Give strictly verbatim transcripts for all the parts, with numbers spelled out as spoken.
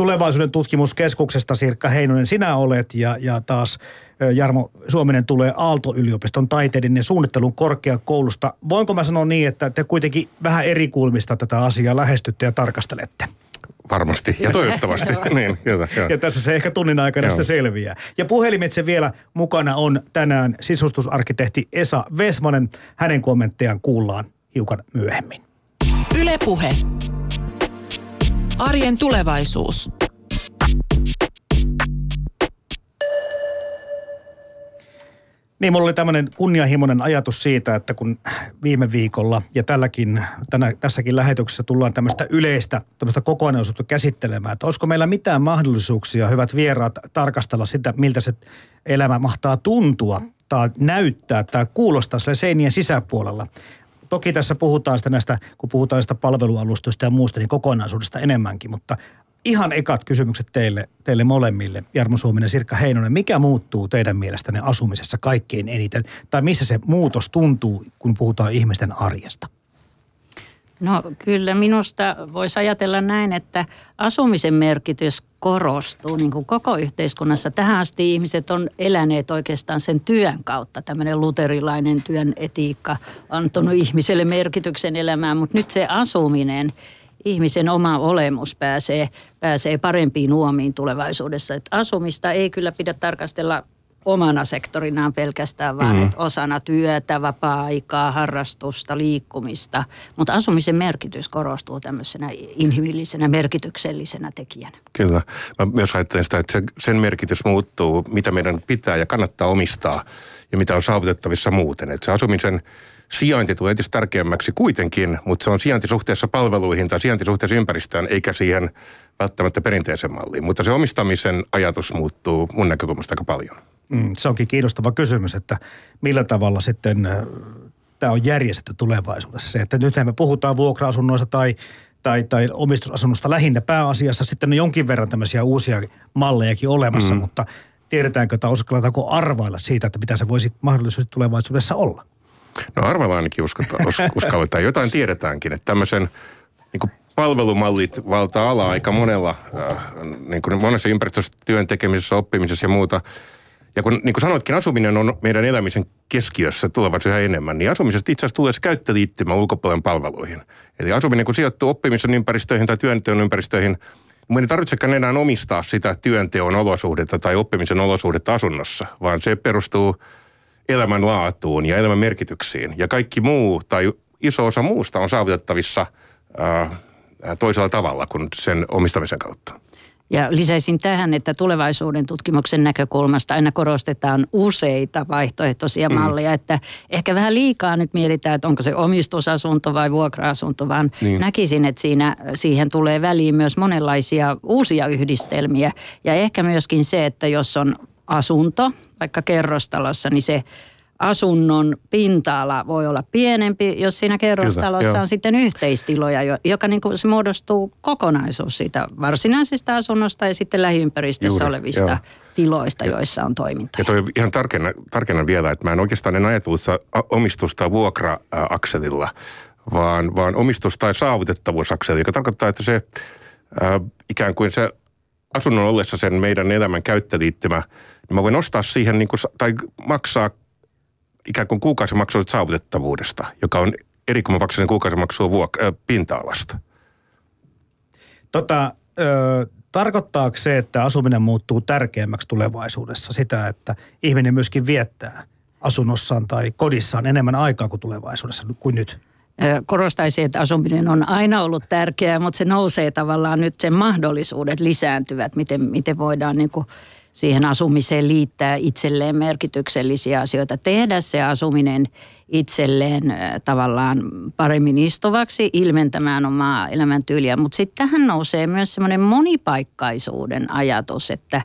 Tulevaisuuden tutkimuskeskuksesta Sirkka Heinonen sinä olet ja, ja taas Jarmo Suominen tulee Aalto-yliopiston taiteiden ja suunnittelun korkeakoulusta. Voinko mä sanoa niin, että te kuitenkin vähän eri kulmista tätä asiaa lähestytte ja tarkastelette? Varmasti ja toivottavasti. niin, kyllä, kyllä. Ja tässä se ehkä tunnin aikana joo. sitä selviää. Ja puhelimitse vielä mukana on tänään sisustusarkkitehti Esa Vesmanen. Hänen kommenttejaan kuullaan hiukan myöhemmin. Yle Puhe. Arjen tulevaisuus. Niin, mulla oli tämmöinen kunnianhimoinen ajatus siitä, että kun viime viikolla ja tälläkin, tänä, tässäkin lähetyksessä tullaan tämmöistä yleistä, tämmöistä kokonaisuutta käsittelemään, että olisiko meillä mitään mahdollisuuksia, hyvät vieraat, tarkastella sitä, miltä se elämä mahtaa tuntua tai näyttää tai kuulostaa sillä seinien sisäpuolella. Toki tässä puhutaan sitä näistä, kun puhutaan sitä palvelualustoista ja muusta, niin kokonaisuudesta enemmänkin, mutta ihan ekat kysymykset teille, teille molemmille, Jarmo Suominen ja Sirkka Heinonen. Mikä muuttuu teidän mielestänne asumisessa kaikkein eniten? Tai missä se muutos tuntuu, kun puhutaan ihmisten arjesta? No kyllä minusta voisi ajatella näin, että asumisen merkitys korostuu niin kuin koko yhteiskunnassa. Tähän asti ihmiset on eläneet oikeastaan sen työn kautta. Tämmöinen luterilainen työn etiikka antanut ihmiselle merkityksen elämään, mutta nyt se asuminen, ihmisen oma olemus pääsee, pääsee parempiin uomiin tulevaisuudessa. Et asumista ei kyllä pidä tarkastella omana sektorinaan pelkästään, vaan mm. osana työtä, vapaa-aikaa, harrastusta, liikkumista. Mutta asumisen merkitys korostuu tämmöisenä inhimillisenä, merkityksellisenä tekijänä. Kyllä. Mä myös ajattelen sitä, että sen merkitys muuttuu, mitä meidän pitää ja kannattaa omistaa ja mitä on saavutettavissa muuten. Että se asumisen sijainti tulee entistä tärkeämmäksi kuitenkin, mutta se on sijainti suhteessa palveluihin tai sijainti suhteessa ympäristöön, eikä siihen välttämättä perinteisen malliin. Mutta se omistamisen ajatus muuttuu mun näkökulmasta aika paljon. Mm, se onkin kiinnostava kysymys, että millä tavalla sitten äh, tämä on järjestetty tulevaisuudessa. Se, että nythän me puhutaan vuokra-asunnoista tai, tai, tai omistusasunnosta lähinnä pääasiassa. Sitten on jonkin verran tämmöisiä uusia mallejakin olemassa, mm. mutta tiedetäänkö tai uskalletaanko arvailla siitä, että mitä se voisi mahdollisesti tulevaisuudessa olla? No arvailla ainakin uskalletaan. Jotain tiedetäänkin, että tämmöisen niin kuin palvelumallit valtaa alaa aika monella, äh, niin kuin monessa ympäristössä, työn tekemisessä, oppimisessa ja muuta. Ja kun niin kuin sanoitkin, asuminen on meidän elämisen keskiössä tulevaksi yhä enemmän, niin asumisesta itse asiassa tulee se käyttöliittymä ulkopuolen palveluihin. Eli asuminen, kun sijoittuu oppimisen ympäristöihin tai työnteon ympäristöihin, niin me ei tarvitsekaan enää omistaa sitä työnteon olosuhdetta tai oppimisen olosuhdetta asunnossa, vaan se perustuu elämänlaatuun ja elämän merkityksiin. Ja kaikki muu tai iso osa muusta on saavutettavissa ää, toisella tavalla kuin sen omistamisen kautta. Ja lisäisin tähän, että tulevaisuuden tutkimuksen näkökulmasta aina korostetaan useita vaihtoehtoisia mm. malleja, että ehkä vähän liikaa nyt mietitään, että onko se omistusasunto vai vuokra-asunto, vaan niin. näkisin, että siinä, siihen tulee väliin myös monenlaisia uusia yhdistelmiä ja ehkä myöskin se, että jos on asunto, vaikka kerrostalossa, niin se asunnon pinta-ala voi olla pienempi, jos siinä kerrostalossa Kyllä, on sitten yhteistiloja, joka niin kuin se muodostuu kokonaisuus siitä varsinaisesta asunnosta ja sitten lähiympäristössä Juuri, olevista joo. tiloista, joissa on toimintoja. Ja toi ihan tarkennan, tarkennan vielä, että mä en oikeastaan en ajatellut omistusta vuokra-akselilla, vaan, vaan omistus- tai saavutettavuusakselilla, joka tarkoittaa, että se äh, ikään kuin se asunnon ollessa sen meidän elämän käyttöliittymä, niin mä voin ostaa siihen niin kuin, tai maksaa ikään kuin kuukausimaksuja saavutettavuudesta, joka on eri kuin mä maksan kuukausimaksua vuok- äh, pinta-alasta. Tota, ö, tarkoittaako se, että asuminen muuttuu tärkeämmäksi tulevaisuudessa sitä, että ihminen myöskin viettää asunnossaan tai kodissaan enemmän aikaa kuin tulevaisuudessa kuin nyt? Korostaisin, että asuminen on aina ollut tärkeää, mutta se nousee tavallaan nyt, sen mahdollisuudet lisääntyvät, miten, miten voidaan niin kuin siihen asumiseen liittää itselleen merkityksellisiä asioita, tehdä se asuminen itselleen tavallaan paremmin istuvaksi, ilmentämään omaa elämäntyyliä. Mutta sitten tähän nousee myös semmoinen monipaikkaisuuden ajatus, että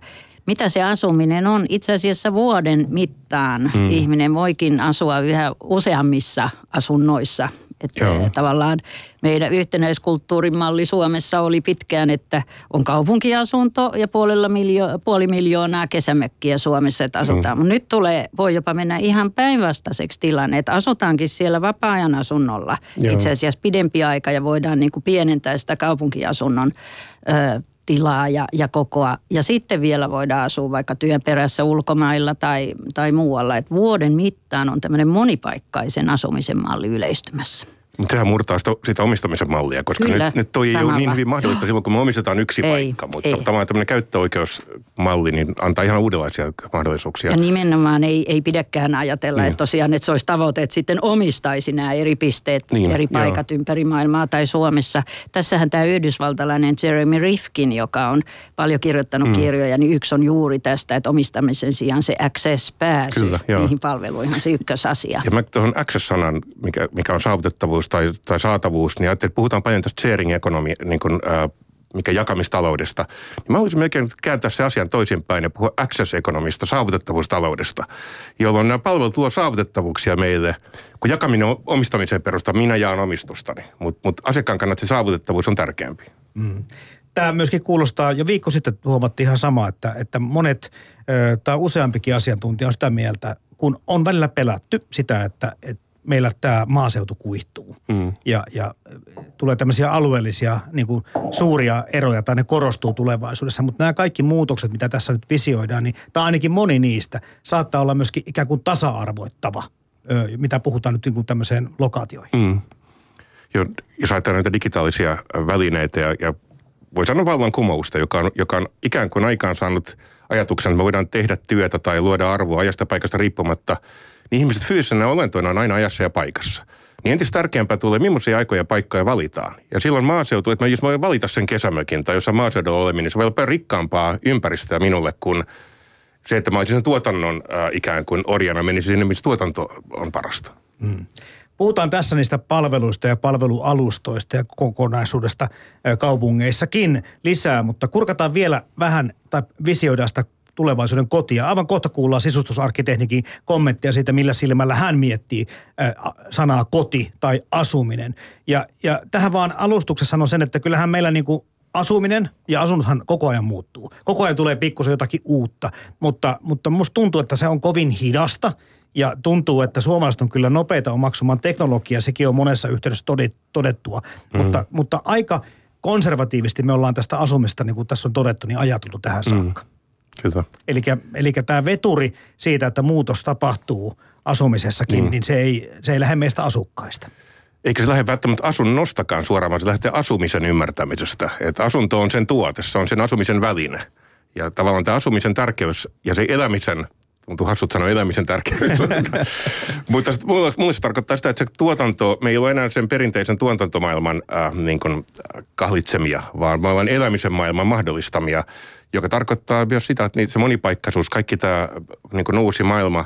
mitä se asuminen on? Itse asiassa vuoden mittaan mm. ihminen voikin asua yhä useammissa asunnoissa. Että Joo. tavallaan meidän yhtenäiskulttuurimalli Suomessa oli pitkään, että on kaupunkiasunto ja puolella miljo- puoli miljoonaa kesämökkiä Suomessa, että asutaan. Mm. Mutta nyt tulee, voi jopa mennä ihan päinvastaiseksi tilanne, että asutaankin siellä vapaa-ajan asunnolla. Joo. Itse asiassa pidempi aika ja voidaan niin kuin pienentää sitä kaupunkiasunnon ö, tilaa ja, ja kokoa. Ja sitten vielä voidaan asua vaikka työn perässä ulkomailla tai, tai muualla. Et vuoden mittaan on tämmöinen monipaikkaisen asumisen malli yleistymässä. Mutta sehän murtaa sitä, sitä omistamisen mallia, koska Kyllä, nyt, nyt toi ei ole niin hyvin mahdollista silloin, kun me omistetaan yksi ei, paikka. Mutta ei. Tämä on tämmöinen käyttöoikeusmalli, niin antaa ihan uudenlaisia mahdollisuuksia. Ja nimenomaan ei, ei pidäkään ajatella, niin. että tosiaan, että se olisi tavoite, että sitten omistaisi nämä eri pisteet, niin, eri paikat joo. ympäri maailmaa tai Suomessa. Tässähän tämä yhdysvaltalainen Jeremy Rifkin, joka on paljon kirjoittanut mm. kirjoja, niin yksi on juuri tästä, että omistamisen sijaan se access-pääsy Kyllä, niihin palveluihin se ykkösasia. Ja mä tuohon access-sanan, mikä, mikä on saavutettavuus, Tai, tai saatavuus, niin ajattelin, että puhutaan paljon tästä sharing-ekonomiasta, niin kuin, äh, mikä jakamistaloudesta. Niin mä haluaisin melkein kääntää se asian toisinpäin ja puhua access-ekonomista, saavutettavuustaloudesta, jolloin nämä palvelut tuo saavutettavuuksia meille, kun jakaminen on omistamiseen perusta, minä jaan omistustani, mutta mut asiakkaan kannalta se saavutettavuus on tärkeämpi. Mm. Tämä myöskin kuulostaa, jo viikko sitten huomattiin ihan sama, että, että monet äh, tai useampikin asiantuntija on sitä mieltä, kun on välillä pelätty sitä, että et meillä tämä maaseutu kuihtuu mm. ja, ja tulee tämmöisiä alueellisia niin kuin suuria eroja tai ne korostuu tulevaisuudessa. Mutta nämä kaikki muutokset, mitä tässä nyt visioidaan, niin, tai ainakin moni niistä, saattaa olla myöskin ikään kuin tasa-arvoittava, ö, mitä puhutaan nyt niin kuin tämmöiseen lokaatioihin. Mm. Jo, jos ajatellaan näitä digitaalisia välineitä ja, ja voi sanoa vallankumousta, joka on, joka on ikään kuin aikaan saanut ajatuksen, että me voidaan tehdä työtä tai luoda arvoa ajasta paikasta riippumatta, niin ihmiset fyysisenä olentoina on aina ajassa ja paikassa. Niin entistä tärkeämpää tulee, millaisia aikoja ja paikkoja valitaan. Ja silloin maaseutu, että mä jos mä voin valita sen kesämökin tai jossain maaseudulla oleminen, niin se voi olla rikkaampaa ympäristöä minulle kuin se, että mä olisin sen tuotannon äh, ikään kuin orjana menisin sinne, missä tuotanto on parasta. Mm. Puhutaan tässä niistä palveluista ja palvelualustoista ja kokonaisuudesta kaupungeissakin lisää, mutta kurkataan vielä vähän tai visioidaan sitä tulevaisuuden kotia. Aivan kohta kuullaan sisustusarkkitehnikin kommenttia siitä, millä silmällä hän miettii sanaa koti tai asuminen. Ja, ja tähän vaan alustuksessa sanon sen, että kyllähän meillä niin kuin asuminen ja asunnothan koko ajan muuttuu. Koko ajan tulee pikkusen jotakin uutta, mutta, mutta musta tuntuu, että se on kovin hidasta. Ja tuntuu, että suomalaiset on kyllä nopeita omaksumaan teknologiaa, sekin on monessa yhteydessä todettua. Mm. Mutta, mutta aika konservatiivisesti me ollaan tästä asumista, niin kuin tässä on todettu, niin ajateltu tähän saakka. Mm. Kyllä. Elikkä, elikkä tämä veturi siitä, että muutos tapahtuu asumisessakin, mm. niin se ei, se ei lähde meistä asukkaista. Eikä se lähde välttämättä asunnostakaan suoraan, vaan se lähtee asumisen ymmärtämisestä. Että asunto on sen tuote, se on sen asumisen väline. Ja tavallaan tämä asumisen tärkeys ja se elämisen Tuntuu hassut sanoa elämisen tärkeää. Mutta mulle se tarkoittaa sitä, että se tuotanto, me ei ole enää sen perinteisen tuotantomaailman äh, niin kuin kahlitsemia, vaan me ollaan elämisen maailman mahdollistamia, joka tarkoittaa myös sitä, että se monipaikkaisuus, kaikki tämä niin kuin uusi maailma.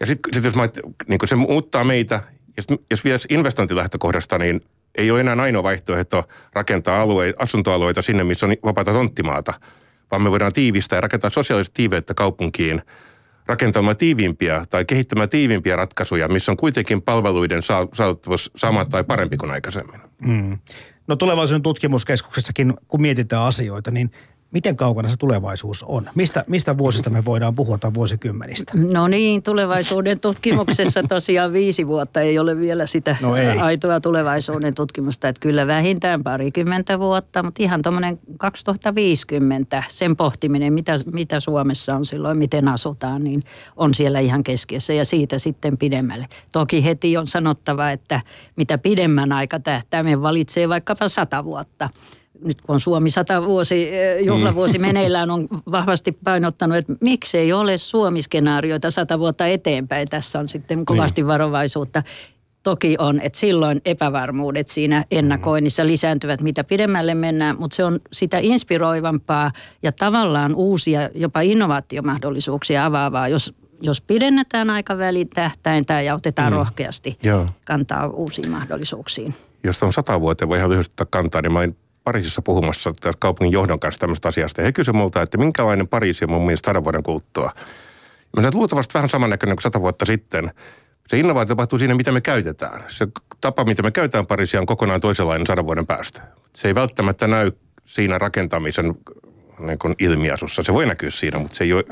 Ja sitten sit jos mä, niin kuin se muuttaa meitä, jos, jos vielä investointilähtökohdasta, niin ei ole enää ainoa vaihtoehto rakentaa alue, asuntoalueita sinne, missä on vapaata tonttimaata, vaan me voidaan tiivistää ja rakentaa sosiaalista tiiveyttä kaupunkiin, rakentamaan tiiviimpiä tai kehittämään tiiviimpiä ratkaisuja, missä on kuitenkin palveluiden saavuttavuus sama tai parempi kuin aikaisemmin. Mm. No tulevaisuuden tutkimuskeskuksessakin, kun mietitään asioita, niin miten kaukana se tulevaisuus on? Mistä, mistä vuosista me voidaan puhua tai vuosikymmenistä? No niin, tulevaisuuden tutkimuksessa tosiaan viisi vuotta ei ole vielä sitä no aitoa tulevaisuuden tutkimusta. Että kyllä vähintään parikymmentä vuotta, mutta ihan tuommoinen kaksituhattaviisikymmentä, sen pohtiminen, mitä, mitä Suomessa on silloin, miten asutaan, niin on siellä ihan keskiössä ja siitä sitten pidemmälle. Toki heti on sanottava, että mitä pidemmän aika tähtäimen valitsee vaikkapa sata vuotta. Nyt kun on Suomi satavuosi, juhlavuosi meneillään, on vahvasti painottanut, että miksei ole Suomi-skenaarioita sata vuotta eteenpäin. Tässä on sitten kovasti varovaisuutta. Toki on, että silloin epävarmuudet siinä ennakoinnissa lisääntyvät, mitä pidemmälle mennään, mutta se on sitä inspiroivampaa ja tavallaan uusia, jopa innovaatiomahdollisuuksia avaavaa, jos Jos pidennetään aikavälin tähtäintä ja otetaan mm. rohkeasti Joo. kantaa uusiin mahdollisuuksiin. Jos on sata vuotta, voi ihan lyhyesti ottaa kantaa, niin mä olin Pariisissa puhumassa kaupungin johdon kanssa tämmöistä asiasta. Ja he kysyivät multa, että minkälainen Pariisi on mun mielestä sadan vuoden kuluttua. Mä sanoin, luultavasti vähän samannäköinen kuin sata vuotta sitten. Se innovaatio tapahtuu siinä, mitä me käytetään. Se tapa, mitä me käytetään Pariisia, on kokonaan toisenlainen sadan vuoden päästä. Se ei välttämättä näy siinä rakentamisen niin kuin ilmiasussa. Se voi näkyä siinä, mutta se ei ole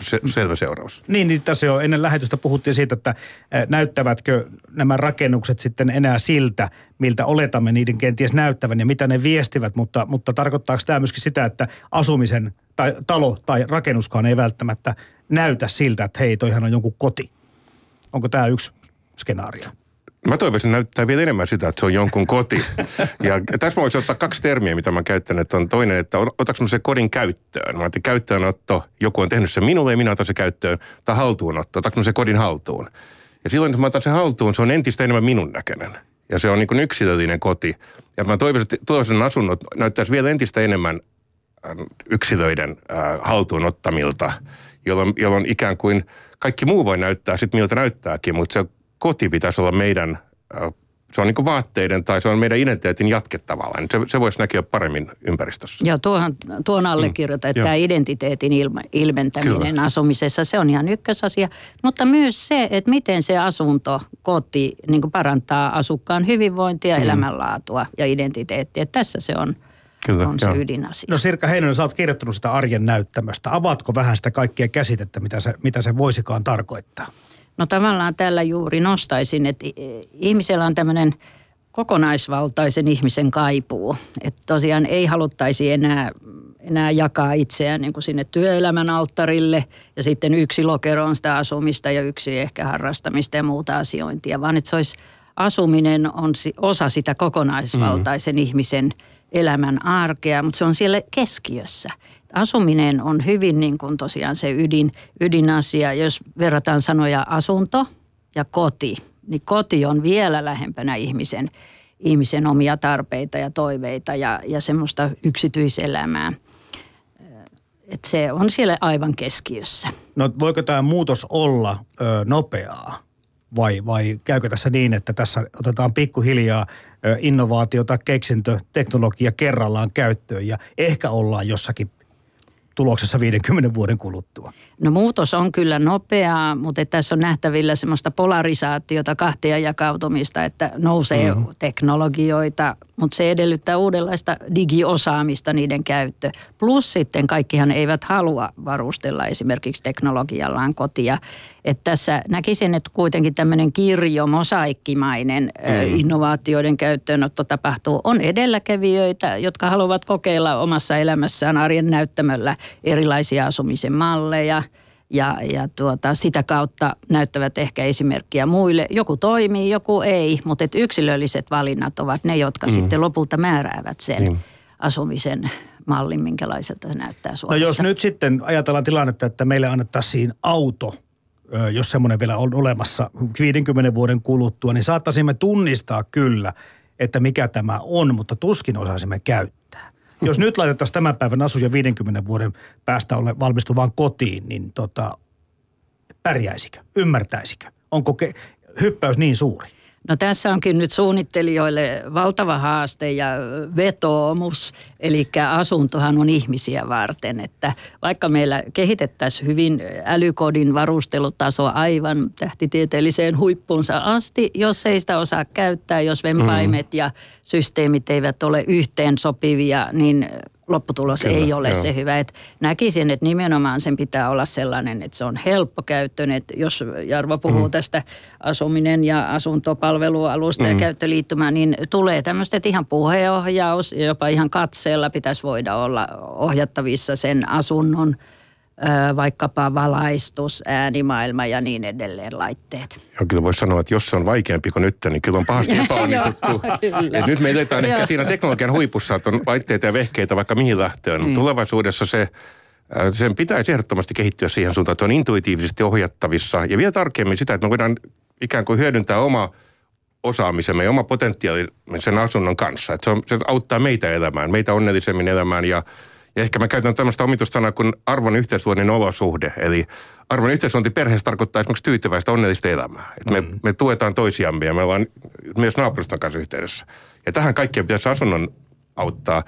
se, selvä seuraus. Niin, niin tässä on ennen lähetystä puhuttiin siitä, että näyttävätkö nämä rakennukset sitten enää siltä, miltä oletamme niiden kenties näyttävän ja mitä ne viestivät, mutta, mutta tarkoittaako tämä myöskin sitä, että asumisen tai talo tai rakennuskaan ei välttämättä näytä siltä, että hei, toihan on jonkun koti. Onko tämä yksi skenaario? Mä toivoisin näyttää vielä enemmän sitä, että se on jonkun koti. Ja tässä voisi ottaa kaksi termiä, mitä mä käytän, että on toinen, että otaks mä sen kodin käyttöön. Mä ajattelin käyttöönotto, joku on tehnyt sen minulle ja minä otan sen käyttöön, tai haltuunotto, otaks mä sen kodin haltuun. Ja silloin, kun mä otan sen haltuun, se on entistä enemmän minun näköinen. Ja se on niin kuin yksilöllinen koti. Ja mä toivoisin, että tulevaisuuden asunnot näyttäisi vielä entistä enemmän yksilöiden haltuunottamilta, jolloin, jolloin ikään kuin kaikki muu voi näyttää sit miltä näyttääkin, mutta se koti pitäisi olla meidän, se on niin kuin vaatteiden tai se on meidän identiteetin jatke tavallaan. Se, se voisi näkyä paremmin ympäristössä. Joo, tuohon, tuon allekirjoitan, mm, että jo. Tämä identiteetin ilma, ilmentäminen kyllä. Asumisessa, se on ihan ykkösasia. Mutta myös se, että miten se asunto, koti niin kuin parantaa asukkaan hyvinvointia, mm. elämänlaatua ja identiteettiä. Tässä se on. Kyllä, on se ydinasia. No Sirkka Heinonen, sä oot kirjoittanut sitä arjen näyttämöstä. Avaatko vähän sitä kaikkia käsitettä, mitä se, mitä se voisikaan tarkoittaa? No tavallaan tällä juuri nostaisin, että ihmisellä on tämmöinen kokonaisvaltaisen ihmisen kaipuu. Että tosiaan ei haluttaisi enää, enää jakaa itseään niin kuin sinne työelämän alttarille ja sitten yksi lokero on sitä asumista ja yksi ehkä harrastamista ja muuta asiointia, vaan että se olisi, asuminen on osa sitä kokonaisvaltaisen mm. ihmisen elämän arkea, mutta se on siellä keskiössä. Asuminen on hyvin niin kuin tosiaan se ydin, ydinasia. Jos verrataan sanoja asunto ja koti, niin koti on vielä lähempänä ihmisen, ihmisen omia tarpeita ja toiveita ja, ja semmoista yksityiselämää. Et se on siellä aivan keskiössä. No voiko tämä muutos olla ö, nopeaa? Vai, vai käykö tässä niin, että tässä otetaan pikkuhiljaa innovaatio tai keksintö, teknologia kerrallaan käyttöön ja ehkä ollaan jossakin tuloksessa viidenkymmenen vuoden kuluttua? No muutos on kyllä nopeaa, mutta tässä on nähtävillä semmoista polarisaatiota, kahtia jakautumista, että nousee mm-hmm. teknologioita, mutta se edellyttää uudenlaista digiosaamista niiden käyttö. Plus sitten kaikkihan eivät halua varustella esimerkiksi teknologiallaan kotia. Että tässä näkisin, että kuitenkin tämmöinen kirjo, mosaikkimainen mm-hmm. innovaatioiden käyttöönotto tapahtuu. On edelläkävijöitä, jotka haluavat kokeilla omassa elämässään arjen näyttämöllä erilaisia asumisen malleja. Ja, ja tuota, sitä kautta näyttävät ehkä esimerkkiä muille. Joku toimii, joku ei, mutta et yksilölliset valinnat ovat ne, jotka mm. sitten lopulta määräävät sen mm. asumisen mallin, minkälaiselta se näyttää Suomessa. No jos nyt sitten ajatellaan tilannetta, että meille annettaisiin auto, jos semmoinen vielä on olemassa viidenkymmenen vuoden kuluttua, niin saattaisimme tunnistaa kyllä, että mikä tämä on, mutta tuskin osaisimme käyttää. Jos nyt laitettaisiin tämän päivän asuja viidenkymmenen vuoden päästä ole valmistuvaan kotiin, niin tota, pärjäisikö, ymmärtäisikö? Onko ke- hyppäys niin suuri? No tässä onkin nyt suunnittelijoille valtava haaste ja vetoomus, eli asuntohan on ihmisiä varten, että vaikka meillä kehitettäisiin hyvin älykodin varustelutaso aivan tähtitieteelliseen huippuunsa asti, jos ei sitä osaa käyttää, jos vempaimet mm. ja systeemit eivät ole yhteen sopivia, niin lopputulos Kyllä, ei ole joo. se hyvä. Et näkisin, että nimenomaan sen pitää olla sellainen, että se on helppokäyttöinen. Et jos Jarvo puhuu mm. tästä asuminen ja asuntopalvelualusta mm. ja käyttöliittymää, niin tulee tämmöistä, että ihan puheenohjaus ja jopa ihan katseella pitäisi voida olla ohjattavissa sen asunnon vaikkapa valaistus, äänimaailma ja niin edelleen laitteet. Joo, kyllä voisi sanoa, että jos se on vaikeampi kuin nyt, niin kyllä on pahasti epäonnistuttu. Nyt me eletään ehkä siinä teknologian huipussa, että on laitteita ja vehkeitä vaikka mihin lähtöön. Mm. Tulevaisuudessa se, sen pitäisi ehdottomasti kehittyä siihen suuntaan, että on intuitiivisesti ohjattavissa. Ja vielä tarkemmin sitä, että me voidaan ikään kuin hyödyntää oma osaamisemme ja oma potentiaali sen asunnon kanssa. Että se, on, se auttaa meitä elämään, meitä onnellisemmin elämään ja Ja ehkä mä käytän tämmöistä omitustanaa kuin arvon yhteisluonnin olosuhde. Eli arvon yhteisluonti perheessä tarkoittaa esimerkiksi tyytyväistä onnellista elämää. Et me, mm. me tuetaan toisiamme ja me ollaan myös naapurista kanssa yhteydessä. Ja tähän kaikkeen pitäisi asunnon auttaa,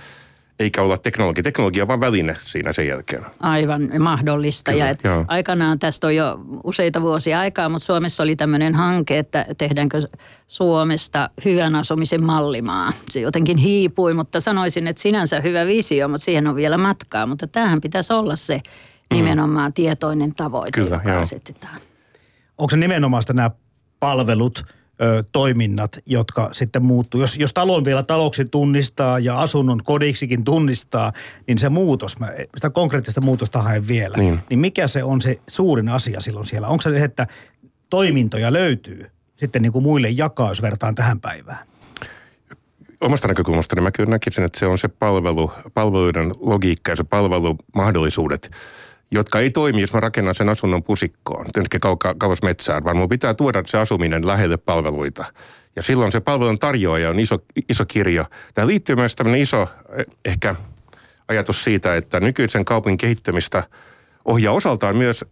eikä olla teknologia. Teknologia on vaan väline siinä sen jälkeen. Aivan mahdollista. Kyllä, ja et aikanaan tästä on jo useita vuosia aikaa, mutta Suomessa oli tämmöinen hanke, että tehdäänkö Suomesta hyvän asumisen mallimaa. Se jotenkin hiipui, mutta sanoisin, että sinänsä hyvä visio, mutta siihen on vielä matkaa. Mutta tämähän pitäisi olla se nimenomaan tietoinen tavoite, kyllä, joka joo. asetetaan. Onko se nimenomaan nämä palvelut, ö, toiminnat, jotka sitten muuttuu? Jos, jos talon vielä taloksi tunnistaa ja asunnon kodiksikin tunnistaa, niin se muutos, mä, sitä konkreettista muutosta haen vielä. Niin. niin mikä se on se suurin asia silloin siellä? Onko se, että toimintoja löytyy sitten niin kuin muille jakaa, jos vertaan tähän päivään? Omasta näkökulmasta niin mä kyllä näkisin, että se on se palvelu, palveluiden logiikka ja se palvelumahdollisuudet, jotka ei toimi, jos mä rakennan sen asunnon pusikkoon, tietenkin kauas metsään, vaan mun pitää tuoda se asuminen lähelle palveluita. Ja silloin se palvelun tarjoaja on iso, iso kirjo. Tämä liittyy myös tämmöinen iso ehkä ajatus siitä, että nykyisen kaupungin kehittämistä ohjaa osaltaan myös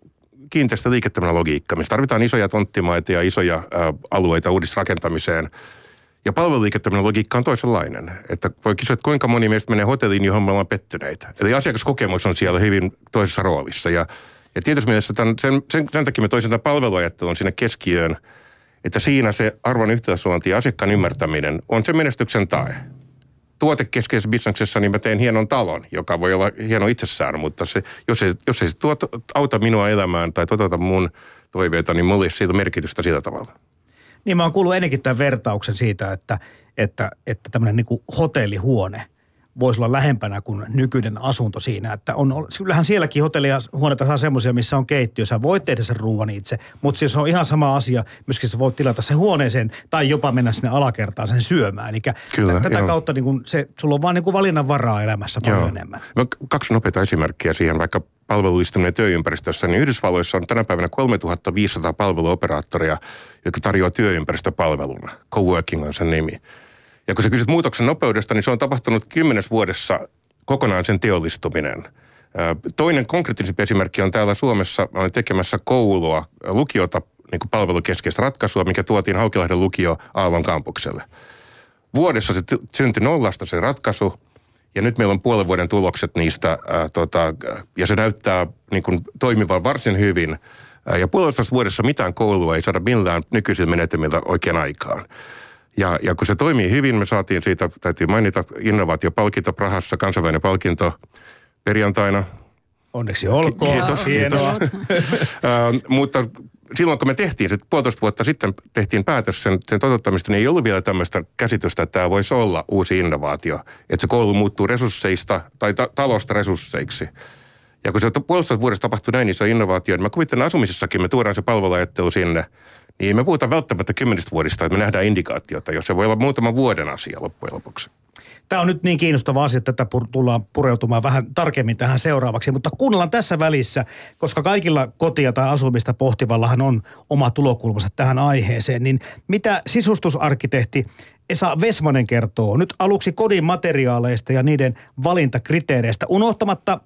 kiinteistöliiketoiminnan logiikka, missä tarvitaan isoja tonttimaita ja isoja ä, alueita uudisrakentamiseen. Ja palveluliiketoiminnan logiikka on toisenlainen. Että voi kysyä, että kuinka moni meistä menee hotelliin, johon me ollaan pettyneitä. Eli asiakaskokemus on siellä hyvin toisessa roolissa. Ja, ja tietysti mielessä tämän, sen, sen, sen takia me toisen tämän palveluajattelun sinne keskiöön, että siinä se arvon yhteisösuunti ja asiakkaan ymmärtäminen on se menestyksen tae. Tuotekeskeisessä bisneksessä niin mä teen hienon talon, joka voi olla hieno itsessään, mutta se, jos ei, jos ei se tuota, auta minua elämään tai toteuta mun toiveita, niin mulla ei siitä merkitystä sillä tavalla. Niin mä oon kuullut ennenkin tämän vertauksen siitä, että, että, että tämmöinen niin kuin hotellihuone voisi olla lähempänä kuin nykyinen asunto siinä. Että on, kyllähän sielläkin hotellihuoneita saa semmoisia, missä on keittiö. Sä voit tehdä sen ruuan itse, mutta siis on ihan sama asia. Myöskin sä voit tilata sen huoneeseen tai jopa mennä sinne alakertaan sen syömään. Eli Kyllä, tätä joo. kautta niin kun se, sulla on vaan niin kun valinnan varaa elämässä paljon joo. enemmän. No, kaksi nopeita esimerkkiä siihen, vaikka palveluistuminen työympäristössä, niin Yhdysvalloissa on tänä päivänä kolmetuhattaviisisataa palveluoperaattoria, jotka tarjoaa työympäristöpalveluna. Coworking on sen nimi. Ja kun sä kysyt muutoksen nopeudesta, niin se on tapahtunut kymmenes vuodessa kokonaan sen teollistuminen. Toinen konkreettisempi esimerkki on täällä Suomessa, mä olen tekemässä koulua, lukiota, niin kuin palvelukeskeistä ratkaisua, mikä tuotiin Haukilahden lukio Aallon kampukselle. Vuodessa se t- syntyi nollasta se ratkaisu, ja nyt meillä on puolen vuoden tulokset niistä, ää, tota, ja se näyttää niin kuin toimivan varsin hyvin. Ää, ja puolentoista vuodessa mitään koulua ei saada millään nykyisillä menetelmillä oikein aikaan. Ja, ja kun se toimii hyvin, me saatiin siitä, täytyy mainita, innovaatiopalkinto Prahassa, kansainvälinen palkinto perjantaina. Onneksi olkoon. Kiitos, kiitos. uh, mutta silloin kun me tehtiin, se puolitoista vuotta sitten tehtiin päätös sen, sen toteuttamista, niin ei ollut vielä tämmöistä käsitystä, että tämä voisi olla uusi innovaatio. Että se koulu muuttuu resursseista tai ta- talosta resursseiksi. Ja kun se puolitoista vuodessa tapahtui näin iso innovaatio, niin mä kuvittelen asumisessakin, me tuodaan se palveluajattelu sinne. Niin me puhutaan välttämättä kymmenistä vuodista, että me nähdään indikaatiota, jos se voi olla muutaman vuoden asia loppujen lopuksi. Tämä on nyt niin kiinnostava asia, että tätä tullaan pureutumaan vähän tarkemmin tähän seuraavaksi. Mutta kuunnellaan tässä välissä, koska kaikilla kotia tai asumista pohtivallahan on oma tulokulmansa tähän aiheeseen, niin mitä sisustusarkkitehti Esa Vesmanen kertoo nyt aluksi kodin materiaaleista ja niiden valintakriteereistä, unohtamatta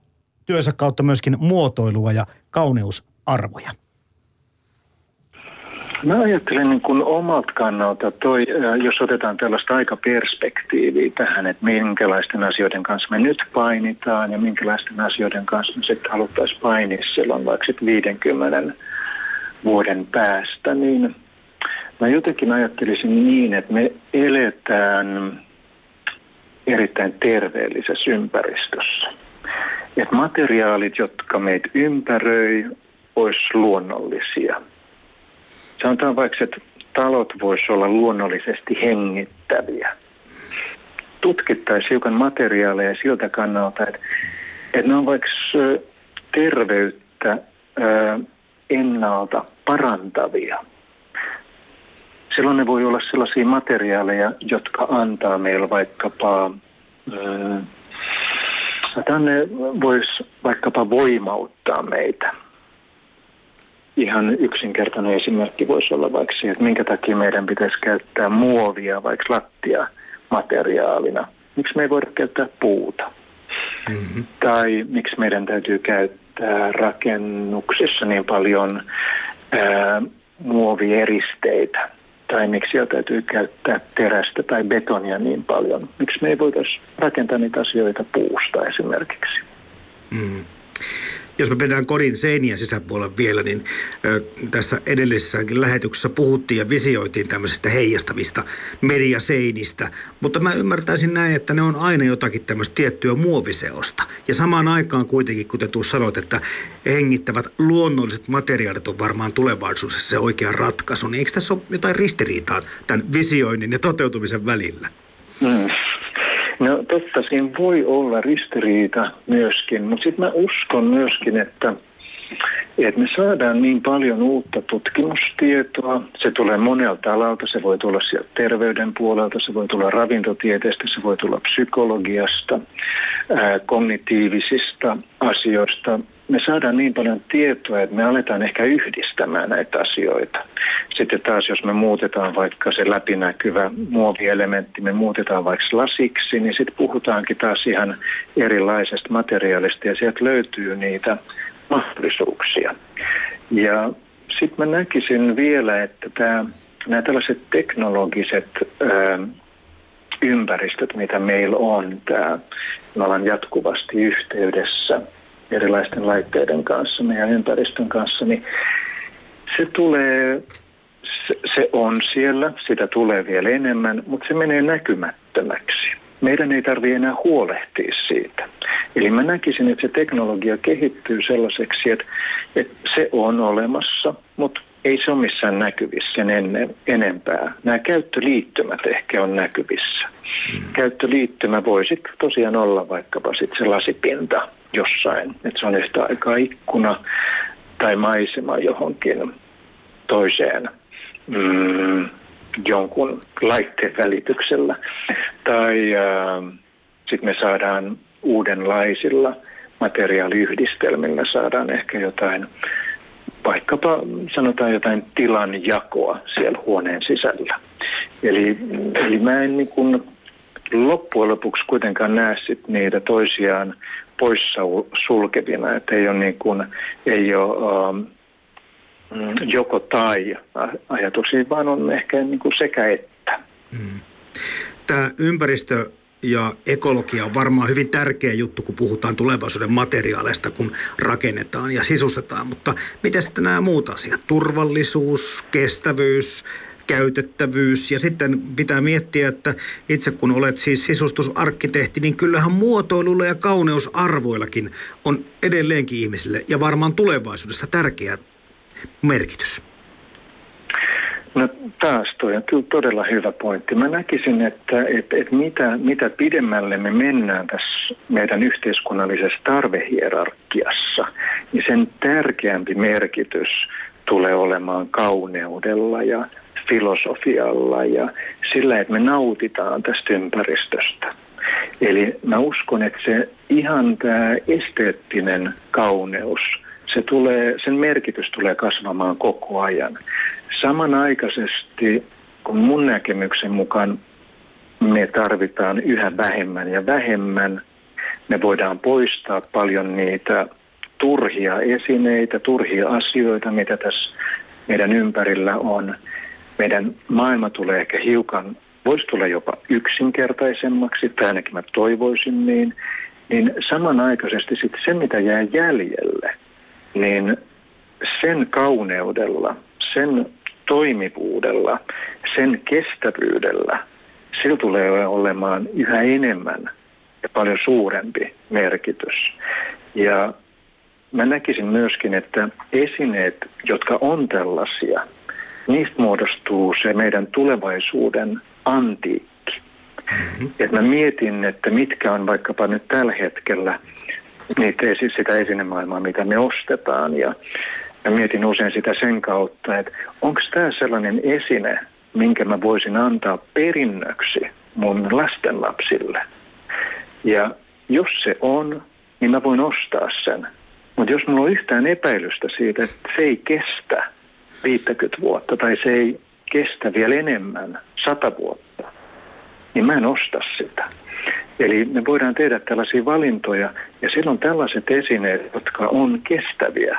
työnsä kautta myöskin muotoilua ja kauneusarvoja? Mä ajattelen niin kuin omalta kannalta, toi, jos otetaan tällaista aikaperspektiiviä tähän, että minkälaisten asioiden kanssa me nyt painitaan ja minkälaisten asioiden kanssa me sitten haluttaisiin painia silloin vaikka sitten viidenkymmenen vuoden päästä, niin mä jotenkin ajattelisin niin, että me eletään erittäin terveellisessä ympäristössä. Että materiaalit, jotka meitä ympäröi, olisi luonnollisia. Sanotaan vaikka, että talot voisi olla luonnollisesti hengittäviä. Tutkittaisiin hiukan materiaaleja siltä kannalta, että, että ne on vaikka terveyttä ennalta parantavia. Silloin ne voi olla sellaisia materiaaleja, jotka antaa meillä vaikkapa, ne voisi vaikkapa voimauttaa meitä. Ihan yksinkertainen esimerkki voisi olla vaikka se, että minkä takia meidän pitäisi käyttää muovia vaikka lattiamateriaalina. Miksi me ei voida käyttää puuta? Mm-hmm. Tai miksi meidän täytyy käyttää rakennuksessa niin paljon ää, muovieristeitä? Tai miksi siellä täytyy käyttää terästä tai betonia niin paljon? Miksi me ei voitaisiin rakentaa niitä asioita puusta esimerkiksi? Mm-hmm. Jos me mennään kodin seinien sisäpuolella vielä, niin ö, tässä edellisessäkin lähetyksessä puhuttiin ja visioitiin tämmöisistä heijastavista mediaseinistä. Mutta mä ymmärtäisin näin, että ne on aina jotakin tämmöistä tiettyä muoviseosta. Ja samaan aikaan kuitenkin, kuten tuossa sanoit, että hengittävät luonnolliset materiaalit on varmaan tulevaisuudessa se oikea ratkaisu. Niin eikö tässä ole jotain ristiriitaa tämän visioinnin ja toteutumisen välillä? Mm. No totta, siinä voi olla ristiriita myöskin, mutta sitten mä uskon myöskin, että, että me saadaan niin paljon uutta tutkimustietoa. Se tulee monelta alalta, se voi tulla sieltä terveyden puolelta, se voi tulla ravintotieteestä, se voi tulla psykologiasta, ää, kognitiivisista asioista. Me saadaan niin paljon tietoa, että me aletaan ehkä yhdistämään näitä asioita. Sitten taas, jos me muutetaan vaikka se läpinäkyvä muovielementti, me muutetaan vaikka lasiksi, niin sitten puhutaankin taas ihan erilaisesta materiaalista ja sieltä löytyy niitä mahdollisuuksia. Ja sitten mä näkisin vielä, että tää, nämä tällaiset teknologiset ää, ympäristöt, mitä meillä on, tää, me ollaan jatkuvasti yhteydessä erilaisten laitteiden kanssa, meidän ympäristön kanssa, niin se tulee, se, se on siellä, sitä tulee vielä enemmän, mutta se menee näkymättömäksi. Meidän ei tarvitse enää huolehtia siitä. Eli mä näkisin, että se teknologia kehittyy sellaiseksi, että, että se on olemassa, mutta ei se ole missään näkyvissä sen ennen, enempää. Nämä käyttöliittymät ehkä on näkyvissä. Mm. Käyttöliittymä voi sitten tosiaan olla vaikkapa sit se lasipinta jossain, että se on yhtä aikaa ikkuna tai maisema johonkin toiseen mm, jonkun laitteen välityksellä. Tai äh, sitten me saadaan uudenlaisilla materiaaliyhdistelmillä, saadaan ehkä jotain, vaikkapa sanotaan jotain tilanjakoa siellä huoneen sisällä. Eli, eli mä en niin kuin loppujen lopuksi kuitenkaan näe sit niitä toisiaan poissa sulkevina, että ei ole, niin kuin, ei ole ähm, joko tai ajatuksia, vaan on ehkä niin kuin sekä että. Mm. Tämä ympäristö ja ekologia on varmaan hyvin tärkeä juttu, kun puhutaan tulevaisuuden materiaaleista, kun rakennetaan ja sisustetaan, mutta mitä sitten nämä muut asiat? Turvallisuus, kestävyys, käytettävyys ja sitten pitää miettiä, että itse kun olet siis sisustusarkkitehti, niin kyllähän muotoilulla ja kauneusarvoillakin on edelleenkin ihmisille ja varmaan tulevaisuudessa tärkeä merkitys. No taas toi on kyllä todella hyvä pointti. Mä näkisin, että, että, että mitä, mitä pidemmälle me mennään tässä meidän yhteiskunnallisessa tarvehierarkiassa, niin sen tärkeämpi merkitys tulee olemaan kauneudella ja filosofialla ja sillä, että me nautitaan tästä ympäristöstä. Eli mä uskon, että se ihan tämä esteettinen kauneus, se tulee, sen merkitys tulee kasvamaan koko ajan. Samanaikaisesti, kun mun näkemyksen mukaan me tarvitaan yhä vähemmän ja vähemmän, me voidaan poistaa paljon niitä turhia esineitä, turhia asioita, mitä tässä meidän ympärillä on. Meidän maailma tulee ehkä hiukan, voisi tulla jopa yksinkertaisemmaksi, tai ainakin mä toivoisin niin, niin samanaikaisesti sitten se, mitä jää jäljelle, niin sen kauneudella, sen toimivuudella, sen kestävyydellä, sillä tulee olemaan yhä enemmän ja paljon suurempi merkitys. Ja mä näkisin myöskin, että esineet, jotka on tällaisia, niistä muodostuu se meidän tulevaisuuden antiikki. Mm-hmm. Et mä mietin, että mitkä on vaikkapa nyt tällä hetkellä niitä, sitä esinemaailmaa, mitä me ostetaan. Ja mä mietin usein sitä sen kautta, että onko tämä sellainen esine, minkä mä voisin antaa perinnöksi mun lastenlapsille. Ja jos se on, niin mä voin ostaa sen. Mutta jos mulla on yhtään epäilystä siitä, että se ei kestä viisikymmentä vuotta tai se ei kestä vielä enemmän, sata vuotta, niin mä en osta sitä. Eli me voidaan tehdä tällaisia valintoja ja silloin tällaiset esineet, jotka on kestäviä,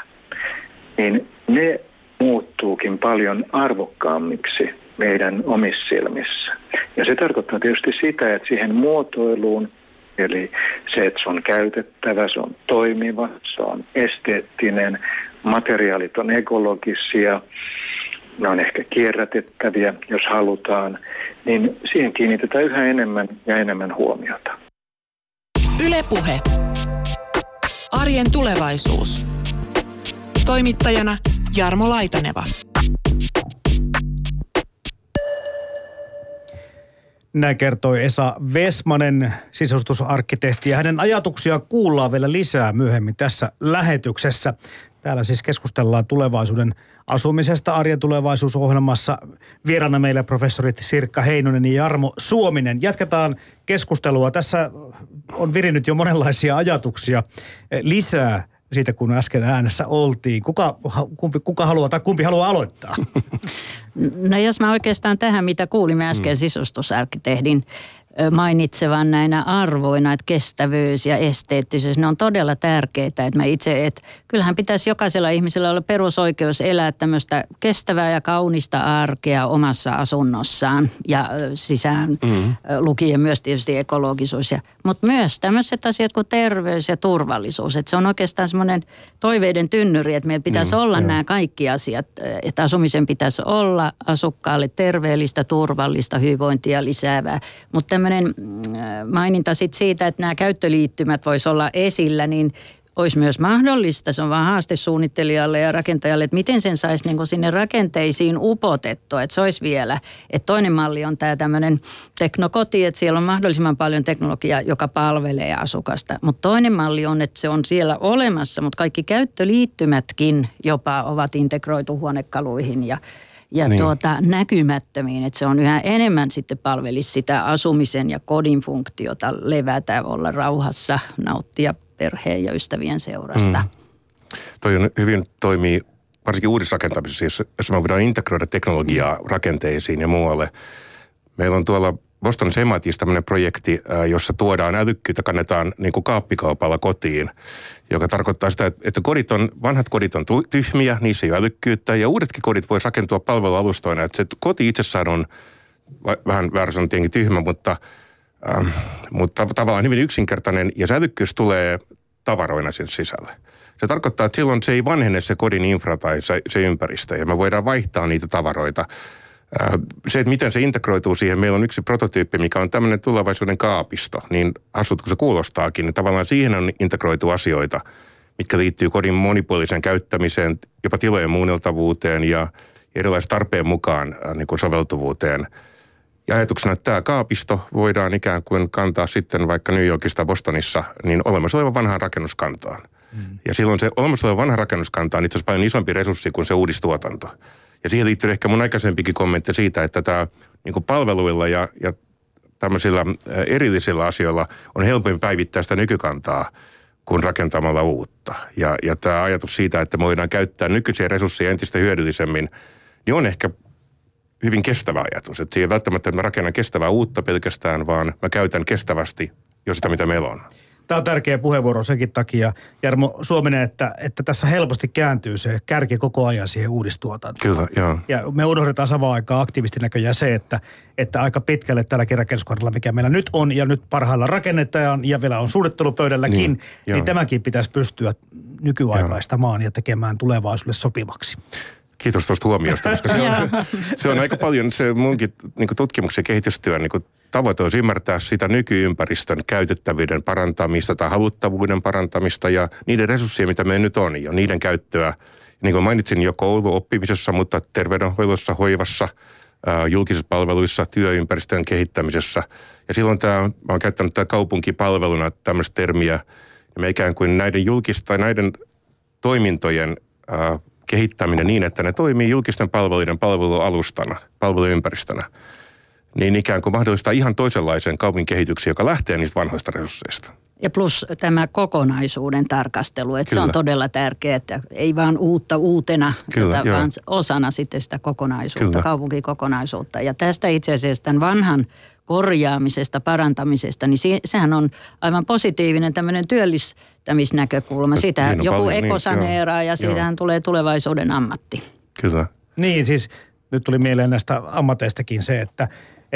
niin ne muuttuukin paljon arvokkaammiksi meidän omissa silmissä. Ja se tarkoittaa tietysti sitä, että siihen muotoiluun Eli se, että se on käytettävä, se on toimiva, se on esteettinen, materiaalit on ekologisia, ne on ehkä kierrätettäviä, jos halutaan, niin siihen kiinnitetään yhä enemmän ja enemmän huomiota. Yle Puhe. Arjen tulevaisuus. Toimittajana Jarmo Laitaneva. Näin kertoi Esa Vesmanen, sisustusarkkitehti, ja hänen ajatuksiaan kuullaan vielä lisää myöhemmin tässä lähetyksessä. Täällä siis keskustellaan tulevaisuuden asumisesta arjen tulevaisuusohjelmassa. Vieraana meillä professorit Sirkka Heinonen ja Jarmo Suominen. Jatketaan keskustelua. Tässä on virinnyt jo monenlaisia ajatuksia lisää siitä, kun äsken äänessä oltiin. Kuka, kumpi, kuka haluaa tai kumpi haluaa aloittaa? No jos mä oikeastaan tähän, mitä kuulimme äsken sisustusarkkitehdin mainitsevan näinä arvoina, että kestävyys ja esteettisyys, ne on todella tärkeitä. Että mä itse, että kyllähän pitäisi jokaisella ihmisellä olla perusoikeus elää tämmöistä kestävää ja kaunista arkea omassa asunnossaan ja sisään mm. lukien myös tietysti ekologisuus. Ja, mutta myös tämmöiset asiat kuin terveys ja turvallisuus. Että se on oikeastaan semmoinen toiveiden tynnyri, että meillä pitäisi mm, olla jo nämä kaikki asiat. Että asumisen pitäisi olla asukkaalle terveellistä, turvallista, hyvinvointia lisäävää. Mutta tämmöinen maininta sitten siitä, että nämä käyttöliittymät voisi olla esillä, niin olisi myös mahdollista. Se on vaan haaste suunnittelijalle ja rakentajalle, että miten sen saisi niin kuin sinne rakenteisiin upotettua, että se olisi vielä. Että toinen malli on tämä tämmöinen teknokoti, että siellä on mahdollisimman paljon teknologiaa, joka palvelee asukasta. Mutta toinen malli on, että se on siellä olemassa, mutta kaikki käyttöliittymätkin jopa ovat integroitu huonekaluihin ja Ja niin. tuota, näkymättömiin, että se on yhä enemmän sitten palvelisi sitä asumisen ja kodin funktiota, levätä, olla rauhassa, nauttia perheen ja ystävien seurasta. Mm. Toi on hyvin toimii, varsinkin uudisrakentamisessa, jos, jos me voidaan integroida teknologiaa rakenteisiin ja muualle. Meillä on tuolla Boston Sematissa tämmöinen projekti, jossa tuodaan älykkyyttä, kannetaan niin kuin kaappikaupalla kotiin, joka tarkoittaa sitä, että kodit on, vanhat kodit on tyhmiä, niissä ei ole älykkyyttä, ja uudetkin kodit voi rakentua palvelualustoina. Että se koti itsessään on vähän väärä sanoa tietenkin tyhmä, mutta, ähm, mutta tavallaan hyvin yksinkertainen, ja se älykkyys tulee tavaroina sen sisälle. Se tarkoittaa, että silloin se ei vanhene se kodin infra tai se, se ympäristö, ja me voidaan vaihtaa niitä tavaroita. Se, että miten se integroituu siihen, meillä on yksi prototyyppi, mikä on tämmöinen tulevaisuuden kaapisto, niin asut, kun se kuulostaakin, niin tavallaan siihen on integroitu asioita, mitkä liittyy kodin monipuoliseen käyttämiseen, jopa tilojen muunneltavuuteen ja erilaisen tarpeen mukaan niin kuin soveltuvuuteen. Ja ajatuksena, että tämä kaapisto voidaan ikään kuin kantaa sitten vaikka New Yorkista Bostonissa, niin olemassa olevan vanhaan rakennuskantaan. Mm. Ja silloin se olemassa olevan vanha rakennuskanta on itse asiassa paljon isompi resurssi kuin se uudistuotanto. Ja siihen liittyy ehkä mun aikaisempikin kommentti siitä, että tämä niin palveluilla ja, ja tämmöisillä erillisillä asioilla on helpompi päivittää sitä nykykantaa kuin rakentamalla uutta. Ja, ja tämä ajatus siitä, että me voidaan käyttää nykyisiä resursseja entistä hyödyllisemmin, niin on ehkä hyvin kestävä ajatus. Että se ei välttämättä, että mä rakennan kestävää uutta pelkästään, vaan mä käytän kestävästi jo sitä, mitä meillä on. Tämä on tärkeä puheenvuoro senkin takia, Jarmo Suominen, että, että tässä helposti kääntyy se kärki koko ajan siihen uudistuotantoon. Kyllä, joo. Ja me unohdetaan samaan aikaan aktiivisesti näköjään se, että, että aika pitkälle tälläkin rakennuskohdalla, mikä meillä nyt on ja nyt parhaillaan rakennetaan ja vielä on suunnittelupöydälläkin, niin, niin tämäkin pitäisi pystyä nykyaikaistamaan ja tekemään tulevaisuudelle sopivaksi. Kiitos tuosta huomiosta, koska se on, se on aika paljon se munkin niin kuin tutkimuksen kehitystyön niin kuin tavoite on ymmärtää sitä nykyympäristön käytettävyyden parantamista tai haluttavuuden parantamista ja niiden resursseja, mitä meillä nyt on, ja niiden käyttöä. Niin kuin mainitsin jo kouluoppimisessa, mutta terveydenhoidossa, hoivassa, julkisissa palveluissa, työympäristön kehittämisessä. Ja silloin tämä, mä oon käyttänyt tämä kaupunkipalveluna tämmöistä termiä, ja me ikään kuin näiden julkista, näiden toimintojen äh, kehittäminen niin, että ne toimii julkisten palveluiden palvelualustana, palveluympäristönä, niin ikään kuin mahdollistaa ihan toisenlaisen kaupungin kehityksen, joka lähtee niistä vanhoista resursseista. Ja plus tämä kokonaisuuden tarkastelu, että Kyllä. se on todella tärkeää, että ei vaan uutta uutena, Kyllä, tätä, vaan osana sitten sitä kokonaisuutta, Kyllä. kaupunkikokonaisuutta. Ja tästä itse asiassa tämän vanhan korjaamisesta, parantamisesta, niin se, sehän on aivan positiivinen tämmöinen työllistämisnäkökulma. Sitä joku paljon, ekosaneeraa niin, ja siitähän joo. tulee tulevaisuuden ammatti. Kyllä. Niin siis nyt tuli mieleen näistä ammateistakin se, että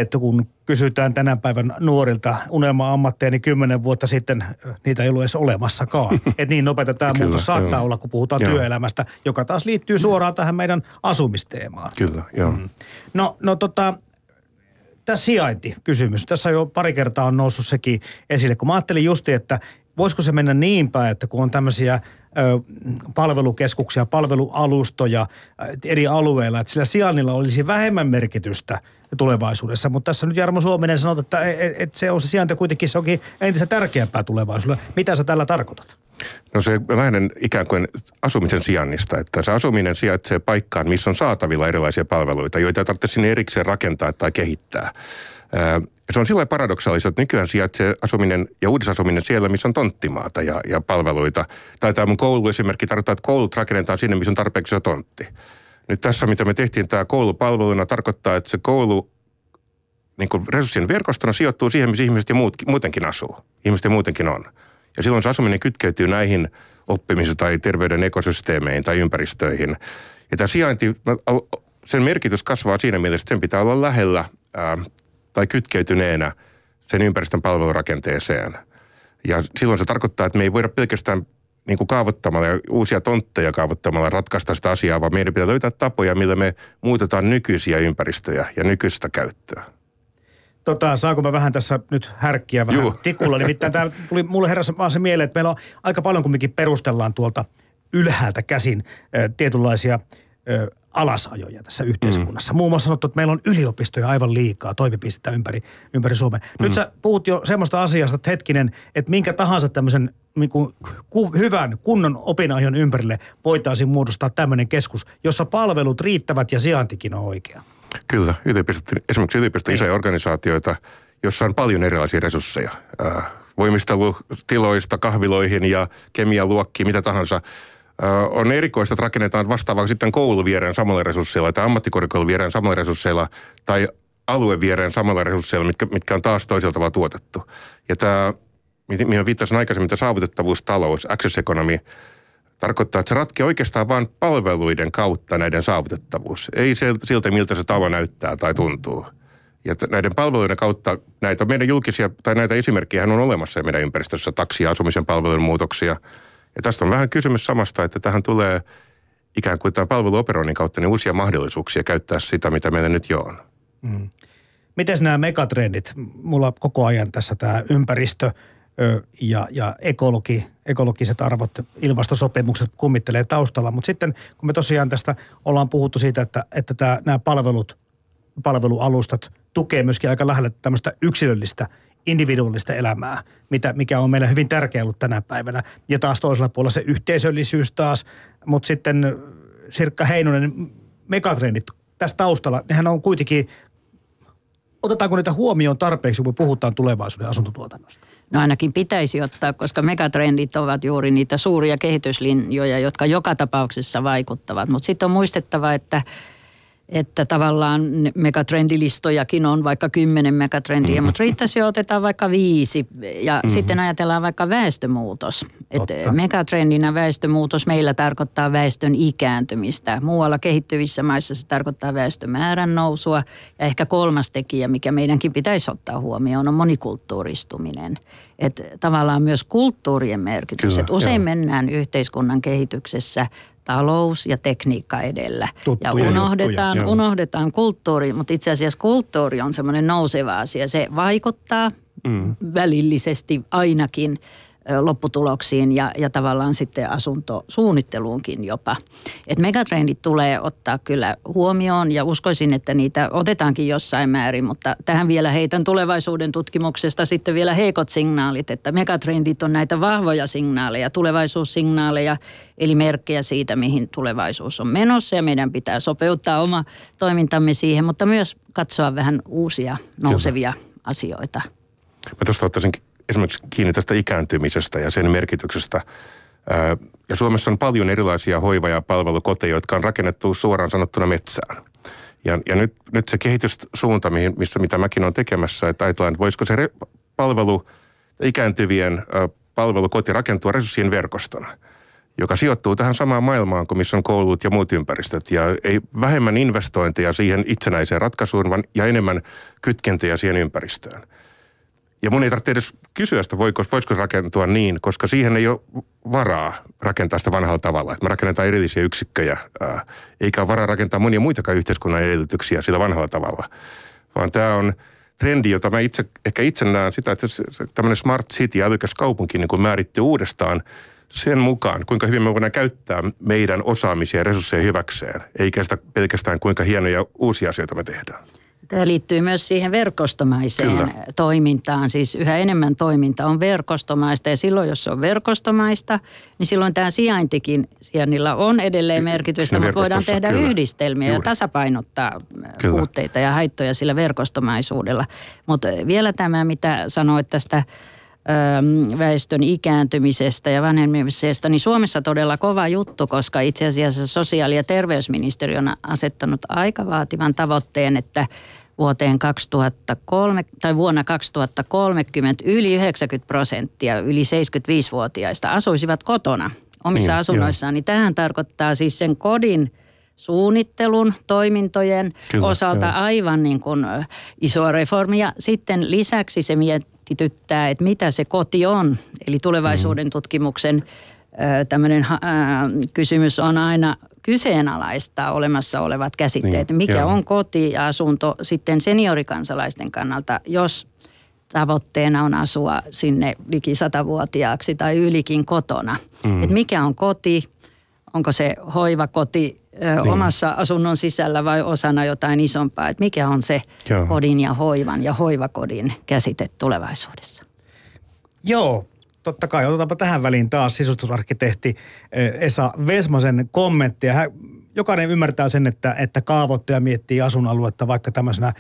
että kun kysytään tänä päivän nuorilta unelma-ammatteja, niin kymmenen vuotta sitten niitä ei ollut edes olemassakaan. Että niin nopeata tämä muutos saattaa joo. olla, kun puhutaan joo. työelämästä, joka taas liittyy suoraan tähän meidän asumisteemaan. Kyllä, joo. Mm. No, no tota, tämä sijaintikysymys. Tässä jo pari kertaa on noussut sekin esille, kun mä ajattelin justi, että voisiko se mennä niin päin, että kun on tämmöisiä palvelukeskuksia, palvelualustoja eri alueilla, että sillä sijainnilla olisi vähemmän merkitystä tulevaisuudessa. Mutta tässä nyt Jarmo Suominen sanoo, että se on se sijainti kuitenkin, se onkin entistä tärkeämpää tulevaisuudessa. Mitä sä tällä tarkoitat? No se lähden ikään kuin asumisen sijainnista, että se asuminen sijaitsee paikkaan, missä on saatavilla erilaisia palveluita, joita ei tarvitse sinne erikseen rakentaa tai kehittää. Se on sillä paradoksaalista, että nykyään sijaitsee asuminen ja uudisasuminen siellä, missä on tonttimaata ja, ja palveluita. Tai tämä mun kouluesimerkki tarkoittaa, että koulut rakennetaan sinne, missä on tarpeeksi se tontti. Nyt tässä, mitä me tehtiin tämä koulupalveluna, tarkoittaa, että se koulu niin kuin resurssien verkostona sijoittuu siihen, missä ihmiset muut, muutenkin asuu. Ihmiset muutenkin on. Ja silloin se asuminen kytkeytyy näihin oppimisen tai terveyden ekosysteemeihin tai ympäristöihin. Ja tämä sijainti, sen merkitys kasvaa siinä mielessä, että sen pitää olla lähellä ää, tai kytkeytyneenä sen ympäristön palvelurakenteeseen. Ja silloin se tarkoittaa, että me ei voida pelkästään niin kuin kaavoittamalla ja uusia tontteja kaavoittamalla ratkaista sitä asiaa, vaan meidän pitää löytää tapoja, millä me muutetaan nykyisiä ympäristöjä ja nykyistä käyttöä. Tota, saanko mä vähän tässä nyt härkkiä vähän Juh. tikulla? Nimittäin tää tuli mulle heräsi vaan se mieleen, että meillä on aika paljon kumminkin perustellaan tuolta ylhäältä käsin äh, tietynlaisia äh, alasajoja tässä yhteiskunnassa. Mm. Muun muassa sanottu, että meillä on yliopistoja aivan liikaa toimipistettä ympäri, ympäri Suomea. Nyt mm. sä puhut jo semmoista asiasta, että hetkinen, että minkä tahansa tämmöisen niin kuin, ku, hyvän kunnon opinahjon ympärille voitaisiin muodostaa tämmöinen keskus, jossa palvelut riittävät ja sijaintikin on oikea. Kyllä, yliopistot, esimerkiksi yliopistot isoja organisaatioita, jossa on paljon erilaisia resursseja. Äh, voimistelutiloista, kahviloihin ja kemialuokkiin, mitä tahansa. On erikoista, että rakennetaan vastaavaa sitten kouluviereen samalla resursseilla tai ammattikorkeakouluviereen samalla resursseilla tai alueviereen samalla resursseilla, mitkä, mitkä on taas toisella tavalla tuotettu. Ja tämä, mihin viittasin aikaisemmin, tämä saavutettavuustalous, access economy, tarkoittaa, että se ratkeaa oikeastaan vain palveluiden kautta näiden saavutettavuus. Ei siltä, miltä se talo näyttää tai tuntuu. Ja näiden palveluiden kautta näitä meidän julkisia, tai näitä esimerkkejä on olemassa meidän ympäristössä, taksia, asumisen palvelujen muutoksia. Ja tästä on vähän kysymys samasta, että tähän tulee ikään kuin tämän palveluoperoinnin kautta niin uusia mahdollisuuksia käyttää sitä, mitä meillä nyt jo on. Mm. Mites nämä megatrendit? Mulla on koko ajan tässä tämä ympäristö ja, ja ekologi, ekologiset arvot, ilmastosopimukset kummittelee taustalla. Mutta sitten kun me tosiaan tästä ollaan puhuttu siitä, että, että tämä, nämä palvelut, palvelualustat tukee myöskin aika lähellä tämmöistä yksilöllistä individuaalista elämää, mitä, mikä on meillä hyvin tärkeä ollut tänä päivänä. Ja taas toisella puolella se yhteisöllisyys taas, mutta sitten Sirkka Heinonen, megatrendit tässä taustalla, nehän on kuitenkin, otetaanko niitä huomioon tarpeeksi, kun puhutaan tulevaisuuden asuntotuotannosta? No ainakin pitäisi ottaa, koska megatrendit ovat juuri niitä suuria kehityslinjoja, jotka joka tapauksessa vaikuttavat. Mutta sitten on muistettava, että Että tavallaan megatrendilistojakin on vaikka kymmenen megatrendiä, mm-hmm. mutta riittäisi jo otetaan vaikka viisi. Ja mm-hmm. sitten ajatellaan vaikka väestömuutos. Että megatrendinä väestömuutos meillä tarkoittaa väestön ikääntymistä. Muualla kehittyvissä maissa se tarkoittaa väestömäärän nousua. Ja ehkä kolmas tekijä, mikä meidänkin pitäisi ottaa huomioon, on monikulttuuristuminen. Että tavallaan myös kulttuurien merkitys. Kyllä, usein joo. mennään yhteiskunnan kehityksessä talous ja tekniikka edellä. Tuttuja, ja unohdetaan, juttuja, unohdetaan kulttuuri, mutta itse asiassa kulttuuri on semmoinen nouseva asia. Se vaikuttaa mm. välillisesti ainakin lopputuloksiin ja, ja tavallaan sitten asuntosuunnitteluunkin jopa. Et megatrendit tulee ottaa kyllä huomioon ja uskoisin, että niitä otetaankin jossain määrin, mutta tähän vielä heitän tulevaisuuden tutkimuksesta sitten vielä heikot signaalit, että megatrendit on näitä vahvoja signaaleja, tulevaisuussignaaleja, eli merkkejä siitä, mihin tulevaisuus on menossa ja meidän pitää sopeuttaa oma toimintamme siihen, mutta myös katsoa vähän uusia nousevia kyllä. asioita. Mä tuosta ottaisinkin esimerkiksi kiinni tästä ikääntymisestä ja sen merkityksestä. Ja Suomessa on paljon erilaisia hoiva- ja palvelukoteja, jotka on rakennettu suoraan sanottuna metsään. Ja, ja nyt, nyt se kehityssuunta, missä, mitä mäkin olen tekemässä, että ajatellaan, että voisiko se re, palvelu, ikääntyvien palvelukoti rakentua resurssien verkostona. joka sijoittuu tähän samaan maailmaan kuin missä on koulut ja muut ympäristöt. Ja ei vähemmän investointeja siihen itsenäiseen ratkaisuun, vaan ja enemmän kytkentöjä siihen ympäristöön. Ja mun ei tarvitse edes kysyä sitä, voiko, voisiko rakentua niin, koska siihen ei ole varaa rakentaa sitä vanhalla tavalla. Että me rakennetaan erillisiä yksikköjä, ää, eikä ole varaa rakentaa monia muitakaan yhteiskunnan edellytyksiä sillä vanhalla tavalla. Vaan tämä on trendi, jota mä itse, ehkä itse näen sitä, että tämmöinen smart city, älykäs kaupunki niin kuin määrittyy uudestaan sen mukaan, kuinka hyvin me voidaan käyttää meidän osaamisia ja resursseja hyväkseen, eikä sitä pelkästään kuinka hienoja uusia asioita me tehdään. Tämä liittyy myös siihen verkostomaiseen Kyllä. toimintaan. Siis yhä enemmän toiminta on verkostomaista ja silloin, jos se on verkostomaista, niin silloin tämä sijaintikin sijainnilla on edelleen merkitystä, mutta voidaan tehdä Kyllä. yhdistelmiä Juuri. Ja tasapainottaa Kyllä. puutteita ja haittoja sillä verkostomaisuudella. Mutta vielä tämä, mitä sanoit tästä väestön ikääntymisestä ja vanhemmisesta, niin Suomessa todella kova juttu, koska itse asiassa sosiaali- ja terveysministeriö on asettanut aika vaativan tavoitteen, että vuoteen kaksituhattakolme, tai vuonna kaksituhattakolmekymmentä yli yhdeksänkymmentä prosenttia yli seitsemänkymmentäviisivuotiaista asuisivat kotona omissa niin, asunnoissaan. Niin tähän tarkoittaa siis sen kodin suunnittelun, toimintojen Kyllä, osalta jo. aivan niin kuin isoa reformia. Sitten lisäksi se miettii, tyttää, että mitä se koti on. Eli tulevaisuuden tutkimuksen tämmöinen kysymys on aina kyseenalaistaa olemassa olevat käsitteet. Niin, mikä joo. on koti ja asunto sitten seniorikansalaisten kannalta, jos tavoitteena on asua sinne liki satavuotiaaksi tai ylikin kotona. Mm. Että mikä on koti, onko se hoivakoti niin. omassa asunnon sisällä vai osana jotain isompaa, että mikä on se Joo. kodin ja hoivan ja hoivakodin käsite tulevaisuudessa? Joo, totta kai. Otetaanpa tähän väliin taas sisustusarkkitehti Esa Vesmasen kommenttia. Hän, jokainen ymmärtää sen, että, että kaavoittaja miettii asuinaluetta vaikka tämmöisenä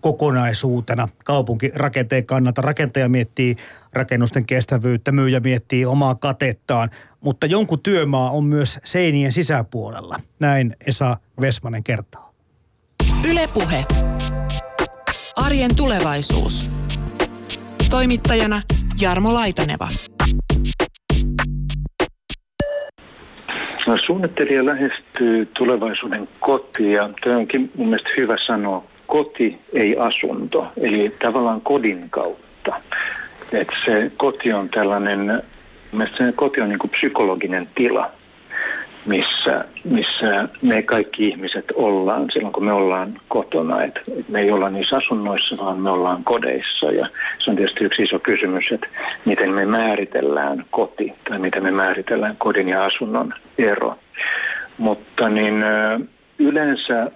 kokonaisuutena kaupunkirakenteen kannalta. Rakentaja miettii rakennusten kestävyyttä, myyjä miettii omaa katettaan. Mutta jonkun työmaa on myös seinien sisäpuolella. Näin Esa Vesmanen kertoo. Yle Puhe. Arjen tulevaisuus. Toimittajana Jarmo Laitaneva. No, suunnittelija lähestyy tulevaisuuden kotia. Tämä onkin mun mielestä hyvä sanoa. Koti, ei asunto. Eli tavallaan kodin kautta. Että se koti on tällainen... Mielestäni koti on niin kuin psykologinen tila, missä, missä me kaikki ihmiset ollaan silloin, kun me ollaan kotona. Et, et me ei olla niissä asunnoissa, vaan me ollaan kodeissa. Ja se on tietysti yksi iso kysymys, että miten me määritellään koti tai miten me määritellään kodin ja asunnon ero. Mutta niin, yleensä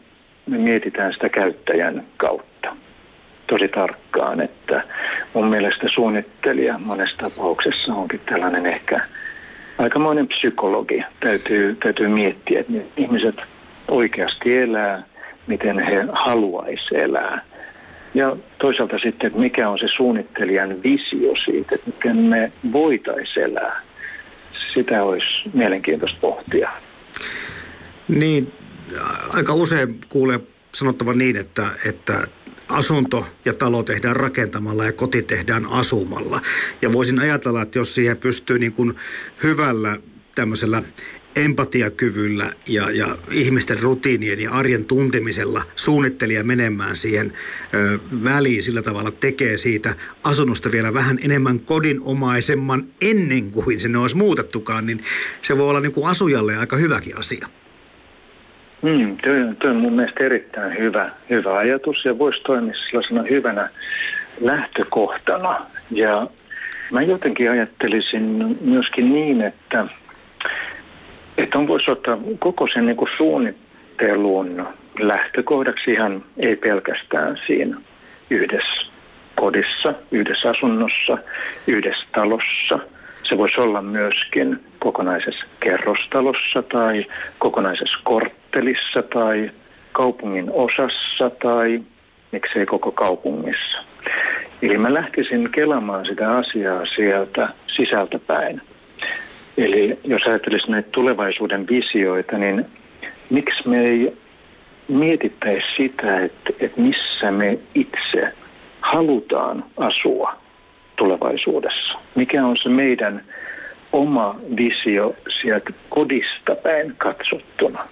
me mietitään sitä käyttäjän kautta tosi tarkkaan, että mun mielestä suunnittelija monessa tapauksessa onkin tällainen ehkä aikamoinen psykologi. Täytyy, täytyy miettiä, että ihmiset oikeasti elää, miten he haluaisi elää. Ja toisaalta sitten, että mikä on se suunnittelijan visio siitä, että miten me voitaisiin elää. Sitä olisi mielenkiintoista pohtia. Niin, aika usein kuulee sanottavan niin, että... että asunto ja talo tehdään rakentamalla ja koti tehdään asumalla. Ja voisin ajatella, että jos siihen pystyy niin kuin hyvällä tämmöisellä empatiakyvyllä ja, ja ihmisten rutiinien ja arjen tuntemisella suunnittelija menemään siihen ö, väliin sillä tavalla, tekee siitä asunnosta vielä vähän enemmän kodinomaisemman ennen kuin se ne olisi muutettukaan, niin se voi olla niin kuin asujalle aika hyväkin asia. Mm, tuo on mun mielestä erittäin hyvä, hyvä ajatus ja voisi toimia sellaisena hyvänä lähtökohtana. Ja mä jotenkin ajattelisin myöskin niin, että, että on voisi ottaa koko sen niin kuin suunnittelun lähtökohdaksi ihan ei pelkästään siinä yhdessä kodissa, yhdessä asunnossa, yhdessä talossa. Se voisi olla myöskin kokonaisessa kerrostalossa tai kokonaisessa korttelissa tai kaupungin osassa tai miksei koko kaupungissa. Eli mä lähtisin kelaamaan sitä asiaa sieltä sisältä päin. Eli jos ajattelisi näitä tulevaisuuden visioita, niin miksi me ei mietittäisi sitä, että, että missä me itse halutaan asua tulevaisuudessa? Mikä on se meidän oma visio sieltä kodista päin katsottuna.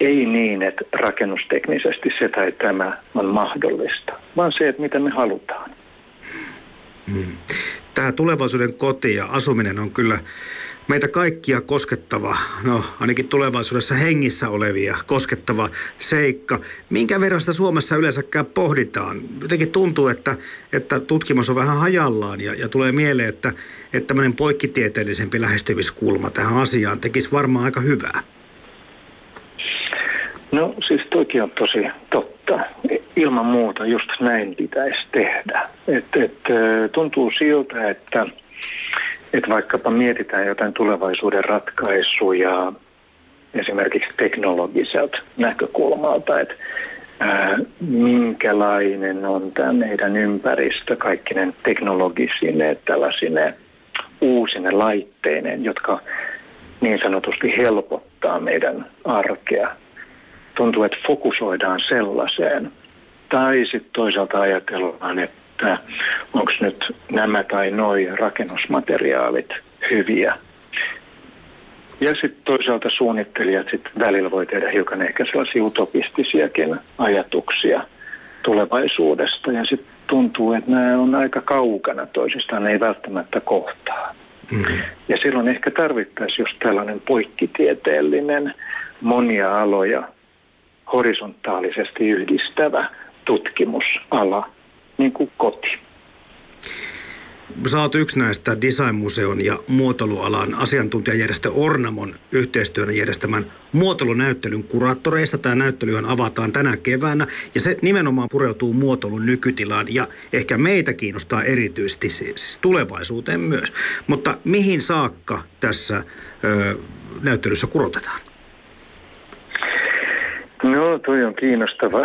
Ei niin, että rakennusteknisesti se tai tämä on mahdollista, vaan se, että mitä me halutaan. Hmm. Tämä tulevaisuuden koti ja asuminen on kyllä meitä kaikkia koskettava, no ainakin tulevaisuudessa hengissä olevia koskettava seikka. Minkä verran sitä Suomessa yleensäkään pohditaan? Jotenkin tuntuu, että, että tutkimus on vähän hajallaan ja, ja tulee mieleen, että, että tämmöinen poikkitieteellisempi lähestymiskulma tähän asiaan tekisi varmaan aika hyvää. No siis toki on tosi totta. Ilman muuta just näin pitäisi tehdä. Et, et, tuntuu siltä, että et vaikkapa mietitään jotain tulevaisuuden ratkaisuja esimerkiksi teknologiselta näkökulmalta, että minkälainen on tämä meidän ympäristö kaikkinen teknologisine, tällaisine uusine laitteineen, jotka niin sanotusti helpottaa meidän arkea. Tuntuu, että fokusoidaan sellaiseen. Tai sitten toisaalta ajatellaan, että onko nyt nämä tai noi rakennusmateriaalit hyviä. Ja sitten toisaalta suunnittelijat sitten välillä voi tehdä hiukan ehkä sellaisia utopistisiakin ajatuksia tulevaisuudesta. Ja sitten tuntuu, että nämä on aika kaukana toisistaan, ne ei välttämättä kohtaa. Mm. Ja silloin ehkä tarvittaisiin just tällainen poikkitieteellinen, monia aloja horisontaalisesti yhdistävä tutkimusala, niin kuin koti. Sä oot yksi näistä Designmuseon ja muotoilualan asiantuntijajärjestö Ornamon yhteistyönä järjestämän muotoilunäyttelyn kuraattoreista. Tämä näyttelyhän avataan tänä keväänä ja se nimenomaan pureutuu muotoilun nykytilaan ja ehkä meitä kiinnostaa erityisesti siis tulevaisuuteen myös. Mutta mihin saakka tässä ö, näyttelyssä kurotetaan? No, toi on kiinnostava,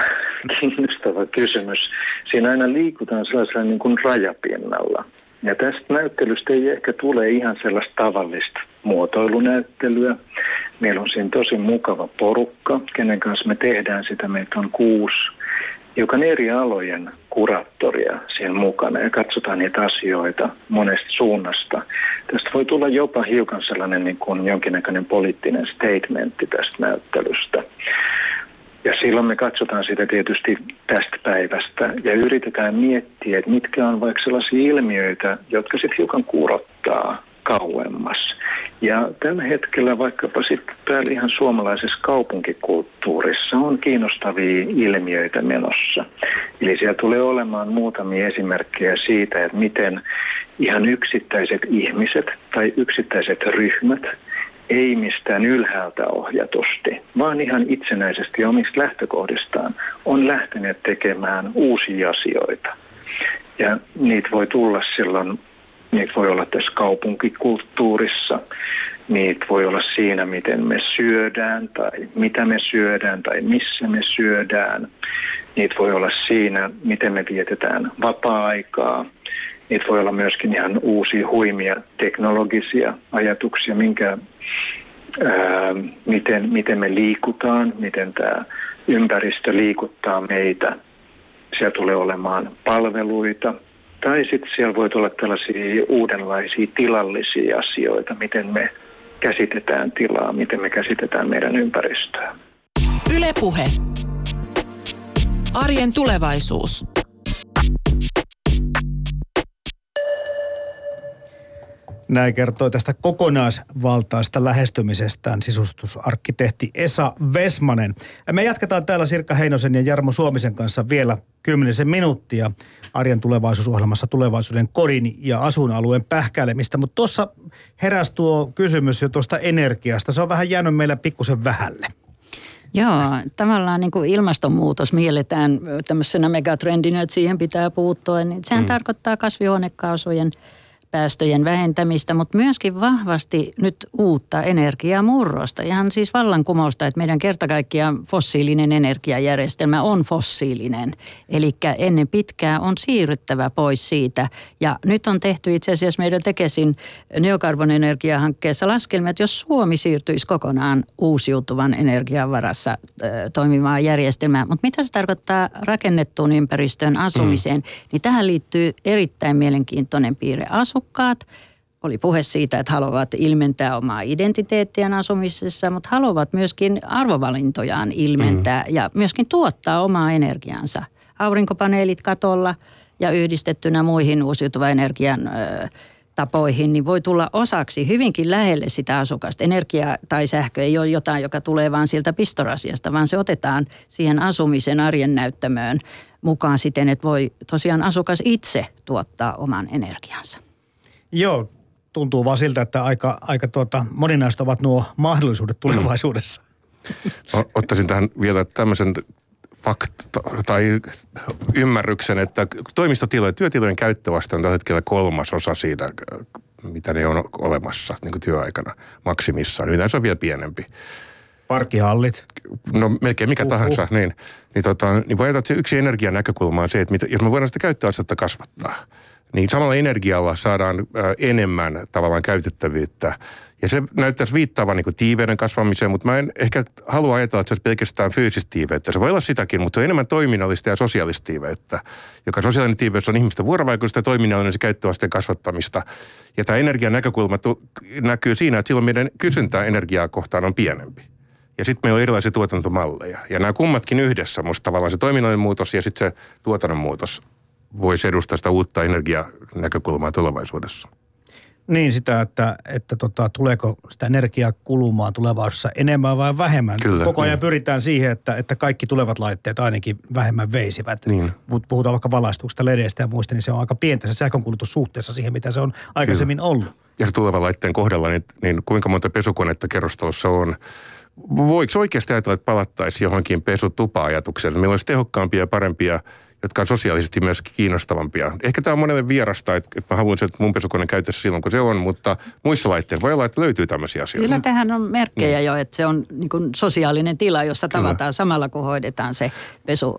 kiinnostava kysymys. Siinä aina liikutaan sellaisella niin kuin rajapinnalla. Ja tästä näyttelystä ei ehkä tule ihan sellaista tavallista muotoilunäyttelyä. Meillä on siinä tosi mukava porukka, kenen kanssa me tehdään sitä. Meitä on kuusi, joka on eri alojen kuraattoria siinä mukana ja katsotaan niitä asioita monesta suunnasta. Tästä voi tulla jopa hiukan sellainen niin kuin jonkinnäköinen poliittinen statementti tästä näyttelystä. Ja silloin me katsotaan sitä tietysti tästä päivästä ja yritetään miettiä, että mitkä on vaikka sellaisia ilmiöitä, jotka sitten hiukan kurottaa kauemmas. Ja tällä hetkellä vaikkapa sitten täällä ihan suomalaisessa kaupunkikulttuurissa on kiinnostavia ilmiöitä menossa. Eli siellä tulee olemaan muutamia esimerkkejä siitä, että miten ihan yksittäiset ihmiset tai yksittäiset ryhmät, ei mistään ylhäältä ohjatusti, vaan ihan itsenäisesti omista lähtökohdistaan on lähteneet tekemään uusia asioita. Ja niitä voi tulla silloin, niitä voi olla tässä kaupunkikulttuurissa, niitä voi olla siinä, miten me syödään tai mitä me syödään tai missä me syödään. Niitä voi olla siinä, miten me vietetään vapaa-aikaa. Niitä voi olla myöskin ihan uusia huimia teknologisia ajatuksia, minkä, ää, miten, miten me liikutaan, miten tämä ympäristö liikuttaa meitä. Siellä tulee olemaan palveluita. Tai sitten siellä voi tulla tällaisia uudenlaisia tilallisia asioita, miten me käsitetään tilaa, miten me käsitetään meidän ympäristöä. Yle Puhe. Arjen tulevaisuus. Näin kertoi tästä kokonaisvaltaista lähestymisestään sisustusarkkitehti Esa Vesmanen. Me jatketaan täällä Sirkka Heinosen ja Jarmo Suomisen kanssa vielä kymmenisen minuuttia arjen tulevaisuusohjelmassa tulevaisuuden kodin ja asuinalueen pähkäilemistä. Mutta tuossa heräsi tuo kysymys jo tuosta energiasta. Se on vähän jäänyt meillä pikkusen vähälle. Joo, tavallaan niin kuin ilmastonmuutos mielletään tämmöisenä megatrendinä, että siihen pitää puuttua. Niin sehän mm. tarkoittaa kasvihuonekaasujen päästöjen vähentämistä, mutta myöskin vahvasti nyt uutta energiamurrosta. Ihan siis vallankumousta, että meidän kerta kaikkiaan fossiilinen energiajärjestelmä on fossiilinen. Eli ennen pitkää on siirryttävä pois siitä. Ja nyt on tehty itse asiassa meidän Tekesin neokarbon-energiahankkeessa laskelmia, että jos Suomi siirtyisi kokonaan uusiutuvan energian varassa äh, toimivaan järjestelmään. Mutta mitä se tarkoittaa rakennettuun ympäristön asumiseen? Mm. Niin tähän liittyy erittäin mielenkiintoinen piirre. Asukkaat Oli puhe siitä, että haluavat ilmentää omaa identiteettiään asumisessa, mutta haluavat myöskin arvovalintojaan ilmentää mm. ja myöskin tuottaa omaa energiaansa. Aurinkopaneelit katolla ja yhdistettynä muihin uusiutuvan energian ö, tapoihin, niin voi tulla osaksi hyvinkin lähelle sitä asukasta. Energia tai sähkö ei ole jotain, joka tulee vaan sieltä pistorasiasta, vaan se otetaan siihen asumisen arjen näyttämöön mukaan siten, että voi tosiaan asukas itse tuottaa oman energiansa. Joo. Tuntuu vaan siltä, että aika, aika tuota, moninaiset ovat nuo mahdollisuudet tulevaisuudessa. Ottaisin tähän vielä tämmöisen fakta, tai ymmärryksen, että toimistotilojen, työtilojen käyttövasta on tällä hetkellä kolmasosa siitä, mitä ne on olemassa niin kuin työaikana maksimissaan. Yleensä on vielä pienempi. Parkkihallit. No melkein mikä uh-huh. tahansa. Niin, niin, tota, niin voi ajatella, että se yksi energian näkökulma on se, että jos me voidaan sitä käyttöastetta kasvattaa, niin samalla energialla saadaan enemmän tavallaan käytettävyyttä. Ja se näyttäisi viittaavan niin tiiveyden kasvamiseen, mutta mä en ehkä halua ajatella, että se olisi pelkästään fyysistä tiiveyttä. Se voi olla sitäkin, mutta se on enemmän toiminnallista ja sosiaalista tiiveyttä, joka sosiaalinen tiiveys on ihmisten vuorovaikutusta ja toiminnallinen se käyttöasteen kasvattamista. Ja tämä energian näkökulma tu- näkyy siinä, että silloin meidän kysyntää energiaa kohtaan on pienempi. Ja sitten meillä on erilaisia tuotantomalleja. Ja nämä kummatkin yhdessä, musta tavallaan se toiminnallinen muutos ja sitten se tuotannon muutos voisi edustaa sitä uutta energianäkökulmaa tulevaisuudessa. Niin sitä, että, että tota, tuleeko sitä energiaa kulumaan tulevaisuudessa enemmän vai vähemmän. Kyllä, koko ajan niin. Pyritään siihen, että, että kaikki tulevat laitteet ainakin vähemmän veisivät. Niin. Puhutaan vaikka valaistuksesta, ledeistä ja muista, niin se on aika pientä se sähkönkulutus suhteessa siihen, mitä se on aikaisemmin Kyllä. ollut. Ja se tulevan laitteen kohdalla, niin, niin kuinka monta pesukonetta kerrostalossa on? Voiko oikeasti ajatella, että palattaisiin johonkin pesutupa-ajatukseen? Meillä olisi tehokkaampia ja parempia, jotka on sosiaalisesti myös kiinnostavampia. Ehkä tämä on monelle vierasta, että mä haluan sen, että mun pesukone käytössä silloin, kun se on, mutta muissa laitteissa voi olla, että löytyy tämmöisiä asioita. Kyllä tähän on merkkejä mm. jo, että se on niin kuin sosiaalinen tila, jossa tavataan Kyllä. samalla, kun hoidetaan se pesu,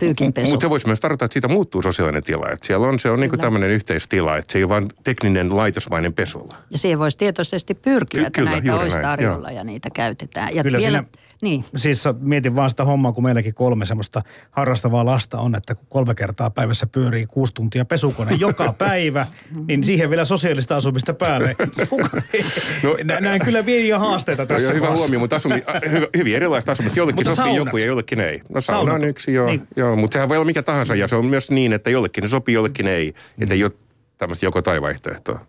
pyykinpesu. Mutta se voisi myös tarkoittaa, että siitä muuttuu sosiaalinen tila. Että siellä on, se on niin kuin tämmöinen yhteistila, että se ei ole vain tekninen laitosmainen pesulla. Ja siihen voisi tietoisesti pyrkiä, Ky- että kyllä, näitä olisi tarjolla näin. Ja niitä käytetään. Ja kyllä vielä... sinä... Niin. Siis mietin vaan sitä hommaa, kun meilläkin kolme semmoista harrastavaa lasta on, että kun kolme kertaa päivässä pyörii kuusi tuntia pesukone joka päivä, niin siihen vielä sosiaalista asumista päälle. No, näin kyllä pieniä haasteita tässä vaiheessa. Hyvä huomio, mutta asumi, hyvin erilaista asumista. Jollekin sopii saunat. Joku ja jollekin ei. No sauna on yksi, joo, niin. joo. Mutta sehän voi olla mikä tahansa ja se on myös niin, että jollekin se sopii, jollekin ei. Että ei ole tämmöistä joko tai vaihtoehtoa.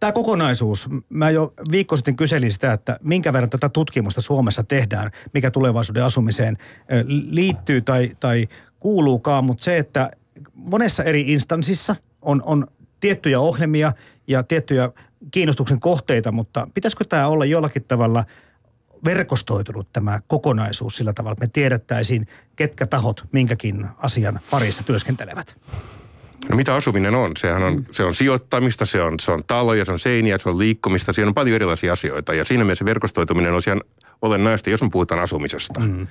Tämä kokonaisuus, mä jo viikko sitten kyselin sitä, että minkä verran tätä tutkimusta Suomessa tehdään, mikä tulevaisuuden asumiseen liittyy tai, tai kuuluukaan, mutta se, että monessa eri instanssissa on, on tiettyjä ohjelmia ja tiettyjä kiinnostuksen kohteita, mutta pitäisikö tämä olla jollakin tavalla verkostoitunut tämä kokonaisuus sillä tavalla, että me tiedettäisiin, ketkä tahot minkäkin asian parissa työskentelevät? No mitä asuminen on? Sehän on, se on sijoittamista, se on, se on taloja, se on seiniä, se on liikkumista, siinä on paljon erilaisia asioita. Ja siinä mielessä verkostoituminen on ihan olennaista, jos me puhutaan asumisesta. Mm.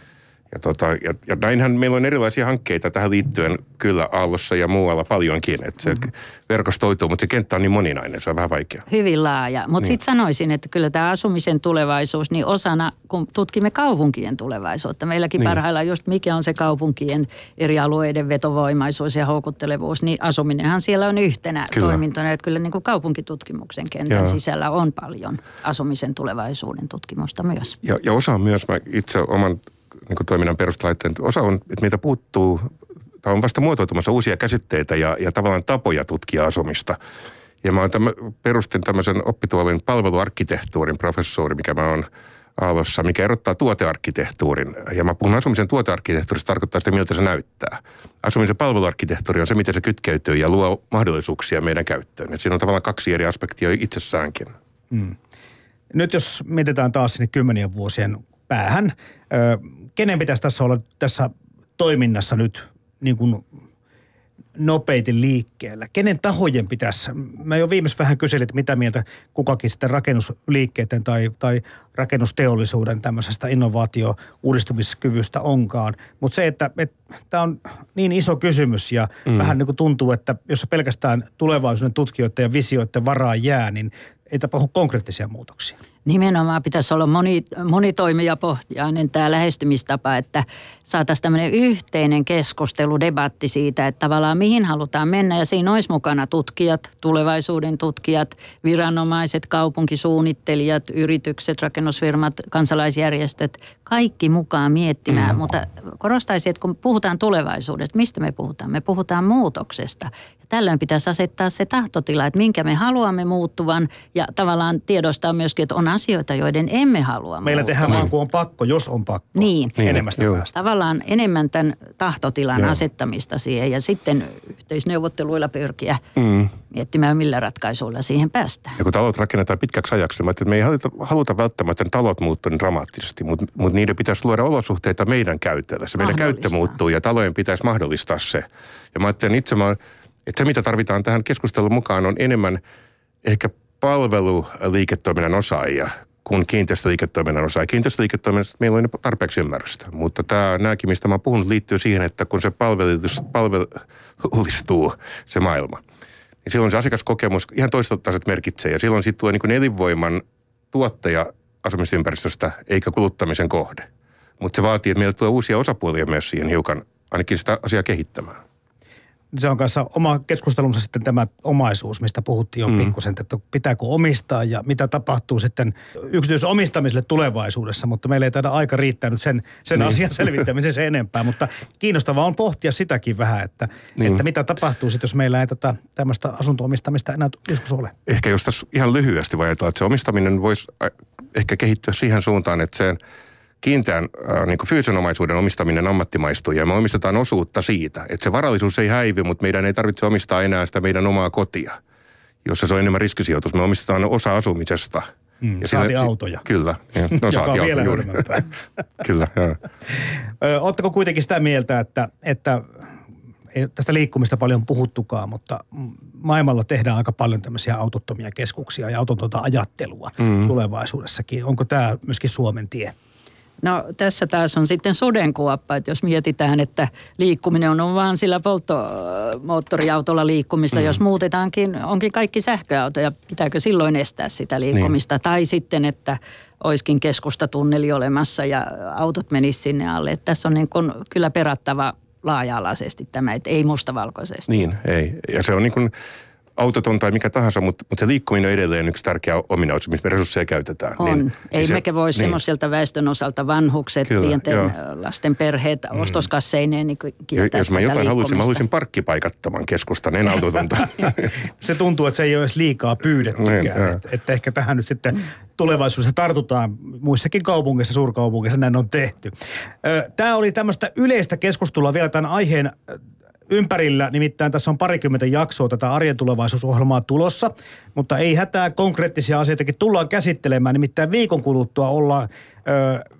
Ja, tota, ja, ja näinhän meillä on erilaisia hankkeita tähän liittyen kyllä Aallossa ja muualla paljonkin, että se mm. verkostoituu, mutta se kenttä on niin moninainen, se on vähän vaikea. Hyvin laaja, mutta niin. sitten sanoisin, että kyllä tämä asumisen tulevaisuus, niin osana, kun tutkimme kaupunkien tulevaisuutta, meilläkin niin. parhaillaan just mikä on se kaupunkien eri alueiden vetovoimaisuus ja houkuttelevuus, niin asuminenhan siellä on yhtenä kyllä. toimintona, että kyllä niin kuin kaupunkitutkimuksen kentän ja. sisällä on paljon asumisen tulevaisuuden tutkimusta myös. Ja, ja osa on myös, mä itse oman... niin kuin toiminnan perustalaitteen osa on, että meiltä puuttuu, tai on vasta muotoutumassa uusia käsitteitä ja, ja tavallaan tapoja tutkia asumista. Ja mä tämän, perustin tämmöisen oppituolin palveluarkkitehtuurin professori, mikä mä oon Aallossa, mikä erottaa tuotearkkitehtuurin. Ja mä puhun asumisen tuotearkkitehtuurista, tarkoittaa sitä, miltä se näyttää. Asumisen palveluarkkitehtuuri on se, miten se kytkeytyy ja luo mahdollisuuksia meidän käyttöön. Et siinä on tavallaan kaksi eri aspektia itsessäänkin. Mm. Nyt jos mietitään taas sinne kymmenien vuosien päähän, öö, kenen pitäisi tässä olla tässä toiminnassa nyt niin kuin nopeiten liikkeellä? Kenen tahojen pitäisi? Mä jo viimeis vähän kyselin, että mitä mieltä kukakin sitten rakennusliikkeiden tai, tai rakennusteollisuuden tämmöisestä innovaatio-uudistumiskyvystä onkaan. Mutta se, että tämä on niin iso kysymys ja mm. vähän niin kuin tuntuu, että jos se pelkästään tulevaisuuden tutkijoiden ja visioiden varaan jää, niin ei tapahdu konkreettisia muutoksia. nimenomaan pitäisi olla moni, monitoimijapohjainen tämä lähestymistapa, että saataisiin tämmöinen yhteinen keskustelu, debatti siitä, että tavallaan mihin halutaan mennä. Ja siinä olisi mukana tutkijat, tulevaisuuden tutkijat, viranomaiset, kaupunkisuunnittelijat, yritykset, rakennusfirmat, kansalaisjärjestöt, kaikki mukaan miettimään. Mutta korostaisin, että kun puhutaan tulevaisuudesta, mistä me puhutaan? Me puhutaan muutoksesta. Tällöin pitäisi asettaa se tahtotila, että minkä me haluamme muuttuvan ja tavallaan tiedostaa myöskin, että on asioita, joiden emme halua Meillä muuttua. Tehdään vaan, kun on pakko, jos on pakko. Niin. niin Enemmästä päästä. Tavallaan enemmän tämän tahtotilan Joo. asettamista siihen ja sitten yhteisneuvotteluilla pyrkiä mm. miettimään, millä ratkaisuilla siihen päästään. Ja kun talot rakennetaan pitkäksi ajaksi, niin että me ei haluta, haluta välttämättä talot muuttua niin dramaattisesti, mutta, mutta niiden pitäisi luoda olosuhteita meidän käytöllä. Se meidän käyttö muuttuu ja talojen pitäisi mahdollistaa se. Ja mä ajattelen itse, mä että se, mitä tarvitaan tähän keskustelun mukaan, on enemmän ehkä palveluliiketoiminnan osaajia kuin kiinteistöliiketoiminnan osaajia. Kiinteistöliiketoiminnasta meillä on tarpeeksi ymmärrystä, mutta tämä, nämäkin, mistä mä puhun, liittyy siihen, että kun se palvelullistuu se maailma, niin silloin se asiakaskokemus ihan toistaiset merkitsee, ja silloin sitten tulee niin kuin elinvoiman tuottaja asumisympäristöstä, eikä kuluttamisen kohde. Mutta se vaatii, että meillä tulee uusia osapuolia myös siihen hiukan, ainakin sitä asiaa kehittämään. Se on kanssa oma keskustelunsa sitten tämä omaisuus, mistä puhuttiin jo mm. pikkusen, että pitääkö omistaa ja mitä tapahtuu sitten yksityisomistamille tulevaisuudessa, mutta meillä ei taida aika riittää nyt sen, sen niin. asian selvittämiseen se enempää, mutta kiinnostavaa on pohtia sitäkin vähän, että, niin. että mitä tapahtuu sitten, jos meillä ei tätä tämmöistä asunto-omistamista enää joskus ole. Ehkä jos tässä ihan lyhyesti vajataan, että se omistaminen voisi ehkä kehittyä siihen suuntaan, että sen kiinteän niin kuin fyysisen omaisuuden omistaminen ammattimaistuu ja me omistetaan osuutta siitä, että se varallisuus ei häivy, mutta meidän ei tarvitse omistaa enää sitä meidän omaa kotia, jossa se on enemmän riskisijoitus. Me omistetaan osa asumisesta. Mm, ja saati siinä, autoja. Kyllä. Ja, no saati autoja juuri. Kyllä, joo. Oletteko kuitenkin sitä mieltä, että, että ei tästä liikkumista paljon puhuttukaan, mutta maailmalla tehdään aika paljon tämmöisiä autottomia keskuksia ja autotonta ajattelua mm. tulevaisuudessakin. Onko tämä myöskin Suomen tie? No tässä taas on sitten sudenkuoppa, että jos mietitään, että liikkuminen on vaan sillä polttomoottoriautolla liikkumista, mm. jos muutetaankin, onkin kaikki sähköautoja, pitääkö silloin estää sitä liikkumista? Niin. Tai sitten, että oiskin keskustatunneli olemassa ja autot menisivät sinne alle. Että tässä on niin kuin kyllä perattava laaja-alaisesti tämä, että ei mustavalkoisesti. Niin, ei. Ja se on niin kuin autoton tai mikä tahansa, mutta, mutta se liikkuminen on edelleen yksi tärkeä ominaisuus, missä me resursseja käytetään. On. Niin, ei se, mekä voi niin. semmoiselta väestön osalta vanhukset, Kyllä, pienten joo. lasten perheet, mm. ostoskasseineen niin kieltää. Jos mä jotain haluaisin, mä haluaisin parkkipaikattoman keskustan, en autotonta. Se tuntuu, että se ei ole edes liikaa pyydettykään. Että et ehkä tähän nyt sitten tulevaisuudessa tartutaan muissakin kaupungeissa, suurkaupungeissa näin on tehty. Tämä oli tämmöistä yleistä keskustelua vielä tämän aiheen ympärillä, nimittäin tässä on parikymmentä jaksoa tätä arjen tulevaisuusohjelmaa tulossa, mutta ei hätää, konkreettisia asioitakin tullaan käsittelemään, nimittäin viikon kuluttua ollaan ö,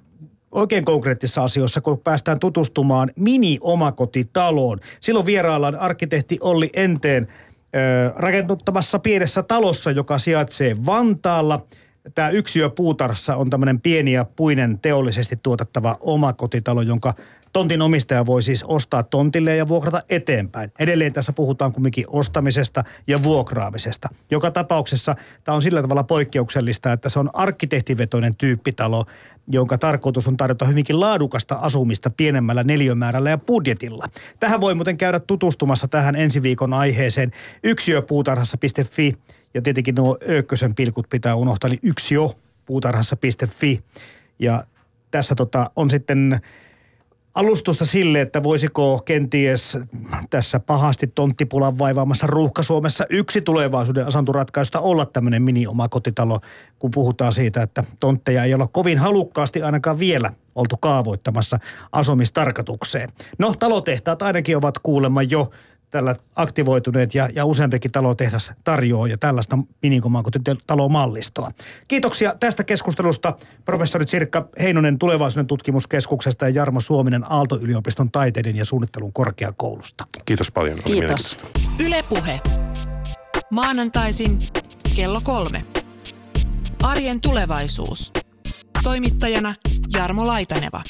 oikein konkreettisissa asioissa, kun päästään tutustumaan mini-omakotitaloon. Silloin vieraillaan arkkitehti Olli Enteen ö, rakennuttamassa pienessä talossa, joka sijaitsee Vantaalla. Tämä Yksiöpuutarhassa on tämmöinen pieni ja puinen teollisesti tuotettava omakotitalo, jonka tontin omistaja voi siis ostaa tontille ja vuokrata eteenpäin. Edelleen tässä puhutaan kumminkin ostamisesta ja vuokraamisesta. Joka tapauksessa tämä on sillä tavalla poikkeuksellista, että se on arkkitehtivetoinen tyyppitalo, jonka tarkoitus on tarjota hyvinkin laadukasta asumista pienemmällä neliömäärällä ja budjetilla. Tähän voi muuten käydä tutustumassa tähän ensi viikon aiheeseen yksiöpuutarhassa piste fi. Ja tietenkin nuo öökkösen pilkut pitää unohtaa, eli yksiöpuutarhassa piste fi. Ja tässä tota on sitten alustusta sille, että voisiko kenties tässä pahasti tonttipulan vaivaamassa Ruuhka-Suomessa yksi tulevaisuuden asuntoratkaisusta olla tämmöinen mini-omakotitalo, kun puhutaan siitä, että tontteja ei olla kovin halukkaasti ainakaan vielä oltu kaavoittamassa asumistarkoitukseen. No, talotehtaat ainakin ovat kuulemma jo tällä aktivoituneet ja, ja useampikin talotehdas tarjoaa ja tällaista minikomakotitalomallistoa. Kiitoksia tästä keskustelusta professori Sirkka Heinonen Tulevaisuuden tutkimuskeskuksesta ja Jarmo Suominen Aalto-yliopiston taiteiden ja suunnittelun korkeakoulusta. Kiitos paljon. Kiitos. Yle Puhe. Maanantaisin kello kolme. Arjen tulevaisuus. Toimittajana Jarmo Laitaneva.